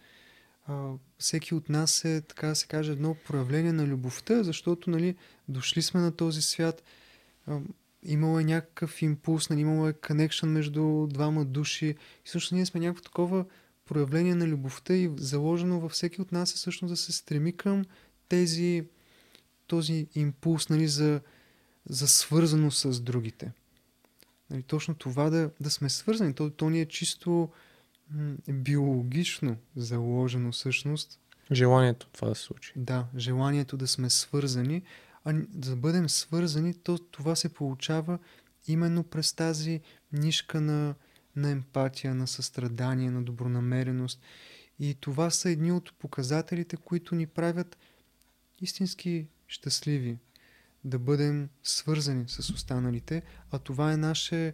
Uh, всеки от нас е, така да се каже, едно проявление на любовта, защото нали, дошли сме на този свят, uh, имало е някакъв импулс, нали, имало е connection между двама души и всъщност ние сме някакво такова проявление на любовта и заложено във всеки от нас е всъщност да се стреми към тези, този импулс нали, за, за свързаност с другите. Нали, точно това да, да сме свързани, то, то ни е чисто биологично заложено всъщност. Желанието това да се случи. Да, желанието да сме свързани, а да бъдем свързани, то това се получава именно през тази нишка на, на емпатия, на състрадание, на добронамереност. И това са едни от показателите, които ни правят истински щастливи. Да бъдем свързани с останалите, а това е наше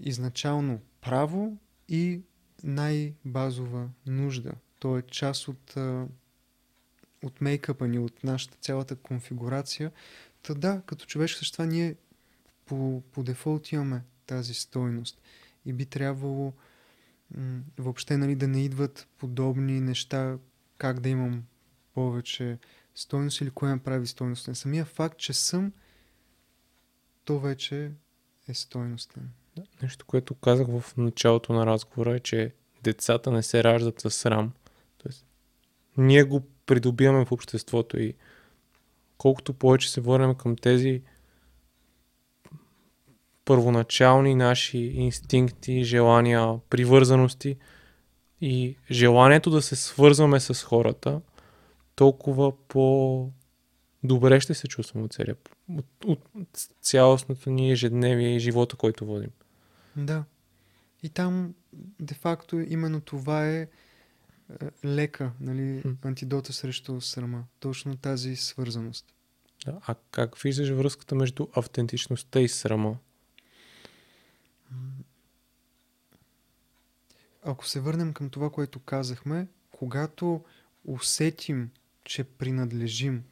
изначално право и най-базова нужда. То е част от, от мейкъпа ни, от нашата цялата конфигурация. Та да, като човешки същества ние по, по дефолт имаме тази стойност. И би трябвало м- въобще нали, да не идват подобни неща, как да имам повече стойност или кое ме прави стойностен. Самия факт, че съм, то вече е стойностен. Нещо, което казах в началото на разговора е, че децата не се раждат със срам. Тоест, ние го придобиваме в обществото и колкото повече се върнем към тези първоначални наши инстинкти, желания, привързаности и желанието да се свързваме с хората, толкова по-добре ще се чувствам от, целия, от, от цялостното ни ежедневие и живота, който водим. Да. И там, де-факто, именно това е, е лека, нали, mm. антидота срещу срама. Точно тази свързаност. Да. А как виждаш връзката между автентичността и срама? Ако се върнем към това, което казахме, когато усетим, че принадлежим,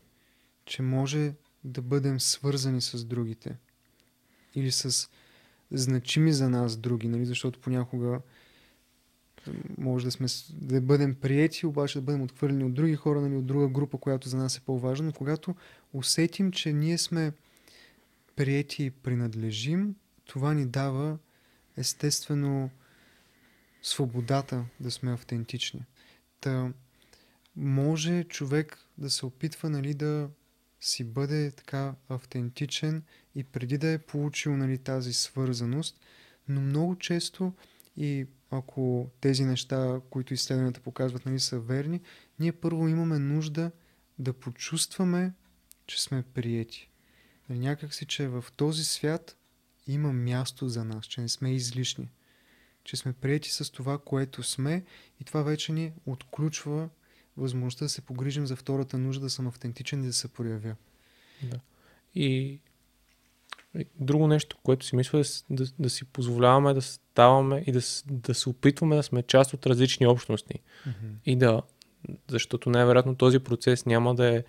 че може да бъдем свързани с другите или с значими за нас други, нали? Защото понякога може да сме, да бъдем приети, обаче да бъдем отхвърлени от други хора, нали? От друга група, която за нас е по-важна, но когато усетим, че ние сме приети и принадлежим, това ни дава естествено свободата да сме автентични. Та може човек да се опитва нали, да си бъде така автентичен и преди да е получил, нали, тази свързаност, но много често и ако тези неща, които изследванията показват, нали, са верни, ние първо имаме нужда да почувстваме, че сме приети. Някак си, че в този свят има място за нас, че не сме излишни, че сме приети с това, което сме, и това вече ни отключва възможността да се погрижим за втората нужда, да съм автентичен и да се проявя. Да. И друго нещо, което си мисля, е да, да си позволяваме да ставаме и да, да се опитваме да сме част от различни общности. Mm-hmm. И да, защото най-вероятно този процес няма да е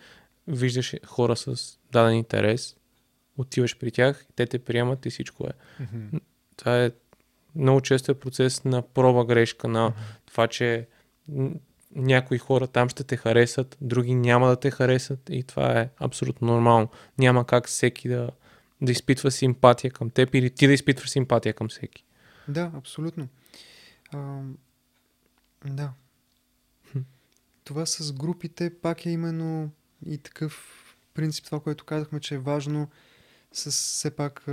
виждаш хора с даден интерес, отиваш при тях, те те приемат и всичко е. Mm-hmm. Това е много често е процес на проба грешка, на mm-hmm. това, че някои хора там ще те харесат, други няма да те харесат и това е абсолютно нормално. Няма как всеки да, да изпитва симпатия към теб или ти да изпитваш симпатия към всеки. Да, абсолютно. А, да. Хм. Това с групите пак е именно и такъв принцип, това, което казахме, че е важно с все пак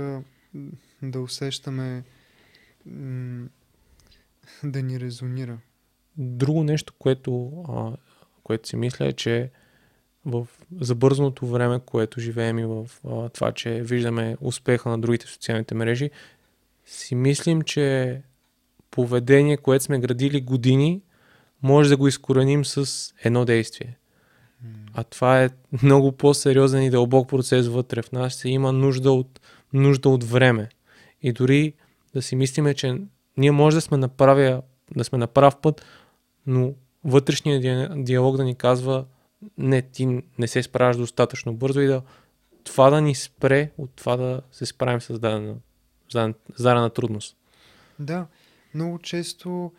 да усещаме, да ни резонира. Друго нещо, което, а, което си мисля, е, че в забързаното време, което живеем и в а, това, че виждаме успеха на другите социалните мрежи, си мислим, че поведение, което сме градили години, може да го изкореним с едно действие. Mm. А това е много по-сериозен и дълбок процес вътре в нас. Се има нужда от, нужда от време. И дори да си мислиме, че ние може да сме на правия, да сме на прав път, но вътрешният диалог да ни казва: не, ти не се справяш достатъчно бързо, и да това да ни спре от това да се справим с дадена, с дадена трудност. Да, много често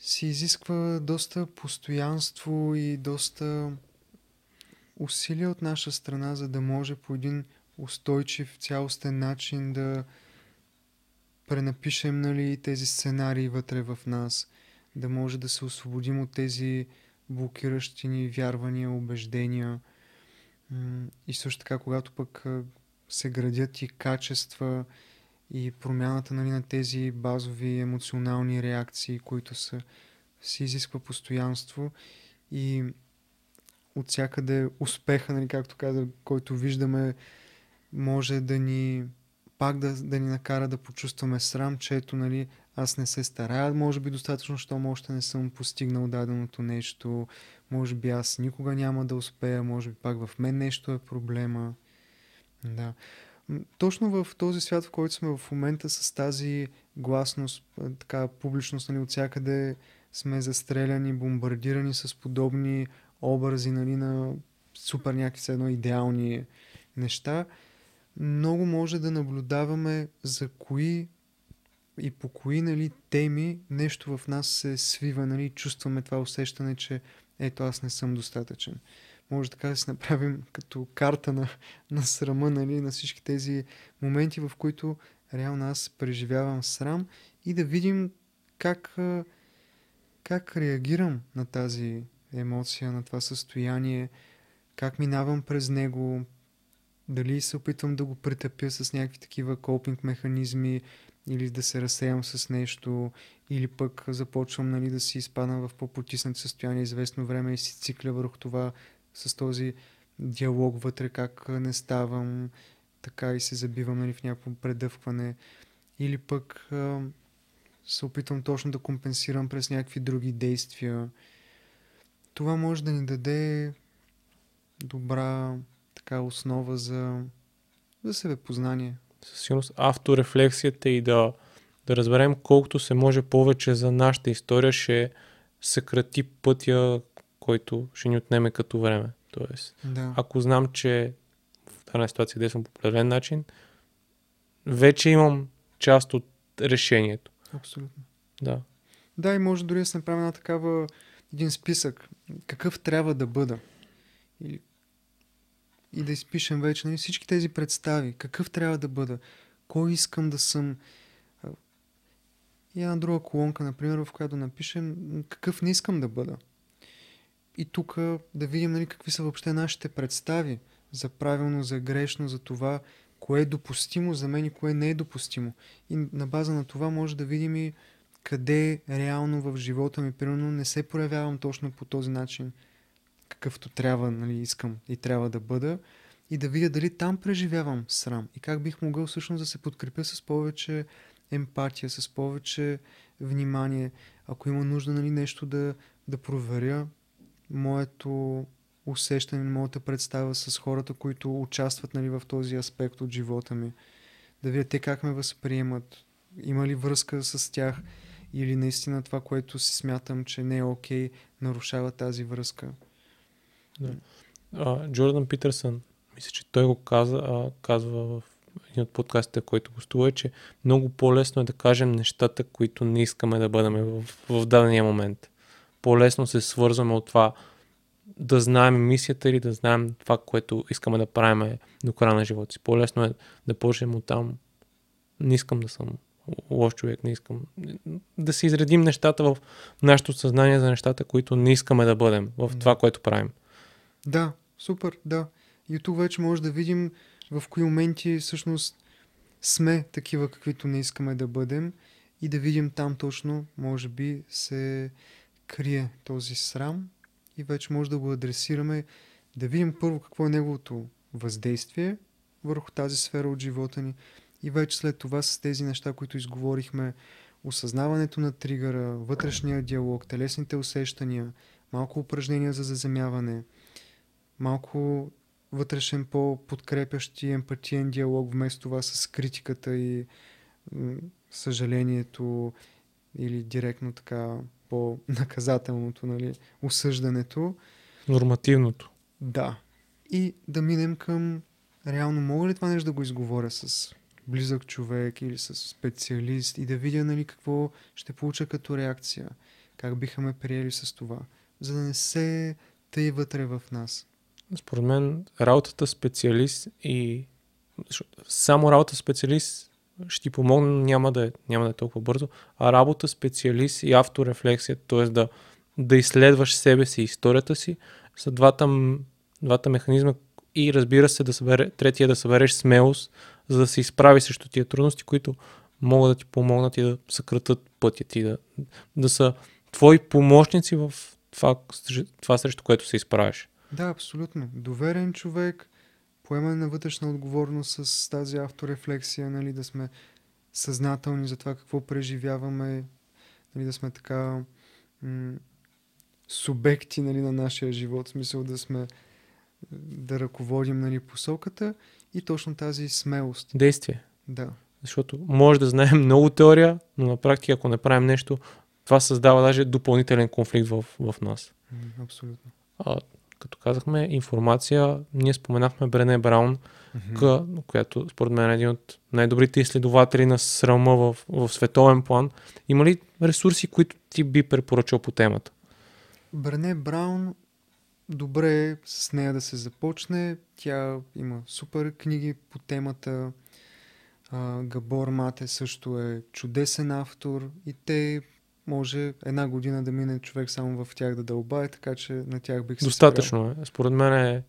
си изисква доста постоянство и доста усилия от наша страна, за да може по един устойчив, цялостен начин да пренапишем, нали, тези сценарии вътре в нас, да може да се освободим от тези блокиращи ни вярвания, убеждения. И също така, когато пък се градят и качества и промяната, нали, на тези базови емоционални реакции, които са, си изисква постоянство и от всякъде успеха, нали, както каза, който виждаме, може да ни пак да, да ни накара да почувстваме срам, че ето, нали, аз не се старая, може би достатъчно, защото още не съм постигнал даденото нещо, може би аз никога няма да успея, може би пак в мен нещо е проблема. Да. Точно в този свят, в който сме в момента, с тази гласност, така публичност, нали, от всякъде сме застреляни, бомбардирани с подобни образи, нали, на супер някакви едно идеални неща, много може да наблюдаваме за кои и по кои, нали, теми нещо в нас се свива, нали, чувстваме това усещане, че ето, аз не съм достатъчен. Може така да си направим като карта на, на срама, нали, на всички тези моменти, в които реално аз преживявам срам, и да видим как, как реагирам на тази емоция, на това състояние, как минавам през него, дали се опитвам да го претъпя с някакви такива копинг механизми или да се разсеям с нещо, или пък започвам, нали, да си изпадам в по-потиснато състояние известно време и си цикля върху това с този диалог вътре, как не ставам така и се забивам, нали, в някакво предъвкване, или пък а, се опитвам точно да компенсирам през някакви други действия. Това може да ни даде добра така основа за, за себепознание. Със сигурност авторефлексията и да, да разберем колкото се може повече за нашата история ще съкрати пътя, който ще ни отнеме като време. Тоест, да. Ако знам, че в тази ситуация действам по определен начин, вече имам част от решението. Абсолютно. Да. Да, и може дори да се направи една такава, един списък. Какъв трябва да бъда? Или и да изпишем вече, нали, всички тези представи. Какъв трябва да бъда? Кой искам да съм? И една друга колонка, например, в която напишем какъв не искам да бъда. И тук да видим, нали, какви са въобще нашите представи за правилно, за грешно, за това, кое е допустимо за мен и кое не е допустимо. И на база на това може да видим и къде реално в живота ми, примерно, не се проявявам точно по този начин, какъвто трябва, нали, искам и трябва да бъда, и да видя дали там преживявам срам и как бих могъл всъщност да се подкрепя с повече емпатия, с повече внимание. Ако има нужда, нали, нещо да, да проверя моето усещане, моята представа с хората, които участват, нали, в този аспект от живота ми. Да видя те как ме възприемат, има ли връзка с тях или наистина това, което си смятам, че не е окей, нарушава тази връзка. Да. А, Джордан Питерсон, мисля, че той го каза, а, казва в един от подкастите, който гостува, е, че много по-лесно е да кажем нещата, които не искаме да бъдем в, в дадения момент. По-лесно се свързваме от това да знаем мисията или да знаем това, което искаме да правим до края на живота си. По-лесно е да почнем от там. Не искам да съм лош човек, не искам. Да си изредим нещата в нашето съзнание за нещата, които не искаме да бъдем в това, което правим. Да, супер, да. И тук вече може да видим в кои моменти всъщност сме такива, каквито не искаме да бъдем, и да видим там точно, може би, се крие този срам и вече може да го адресираме, да видим първо какво е неговото въздействие върху тази сфера от живота ни, и вече след това с тези неща, които изговорихме, осъзнаването на тригъра, вътрешния диалог, телесните усещания, малко упражнения за заземяване, малко вътрешен по-подкрепящ и емпатиен диалог вместо това с критиката и съжалението или директно така по-наказателното, нали, осъждането. Нормативното. Да. И да минем към реално мога ли това нещо да го изговоря с близък човек или с специалист и да видя, нали, какво ще получа като реакция, как биха ме приели с това, за да не се тъй вътре в нас. Според мен работата специалист и само работа специалист ще ти помогне, няма да е, няма да е толкова бързо, а работа специалист и авторефлексия, т.е. да, да изследваш себе си и историята си, са двата, двата механизма, и разбира се да събере, третия да събереш смелост, за да се изправи срещу тия трудности, които могат да ти помогнат и да съкратат пътя ти, да, да са твои помощници в това, това срещу което се изправиш. Да, абсолютно. Доверен човек, поемане на вътрешна отговорност с тази авторефлексия, нали, да сме съзнателни за това какво преживяваме, нали, да сме така м- субекти, нали, на нашия живот, в смисъл да сме, да ръководим, нали, посоката, и точно тази смелост. Действие. Да. Защото може да знаем много теория, но на практика ако не правим нещо, това създава даже допълнителен конфликт в, в нас. М- абсолютно. А, като казахме информация, ние споменахме Брене Браун, mm-hmm. която според мен е един от най-добрите изследователи на срама в, в световен план. Има ли ресурси, които ти би препоръчал по темата? Брене Браун, добре е с нея да се започне. Тя има супер книги по темата. А, Габор Мате също е чудесен автор и те... Може една година да мине човек само в тях да дълбае, така че на тях бих се спрял. Достатъчно е. Според мен е...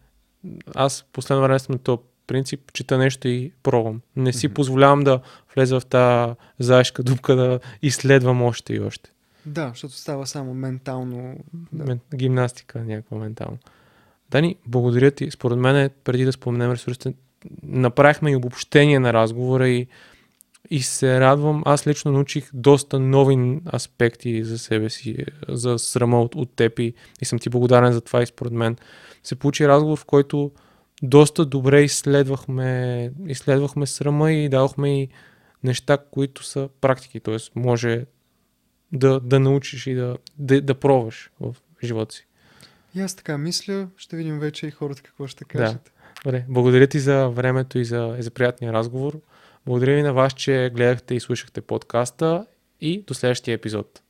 Аз последно време съм на този принцип, чета нещо и пробвам. Не си mm-hmm. позволявам да влеза в тази заешка дупка, да изследвам още и още. Да, защото става само ментално... Да. Мен... Гимнастика някаква ментално. Дани, благодаря ти. Според мен е, преди да споменем ресурсите, направихме и обобщение на разговора и... И се радвам, аз лично научих доста нови аспекти за себе си, за срама от, от теб и, и съм ти благодарен за това, и според мен се получи разговор, в който доста добре изследвахме, изследвахме срама и давахме и неща, които са практики, т.е. може да, да научиш и да, да, да пробваш в живота си. И аз така мисля, ще видим вече и хората какво ще кажат. Да. Благодаря ти за времето и за, и за приятния разговор. Благодаря ви на вас, че гледахте и слушахте подкаста, и до следващия епизод.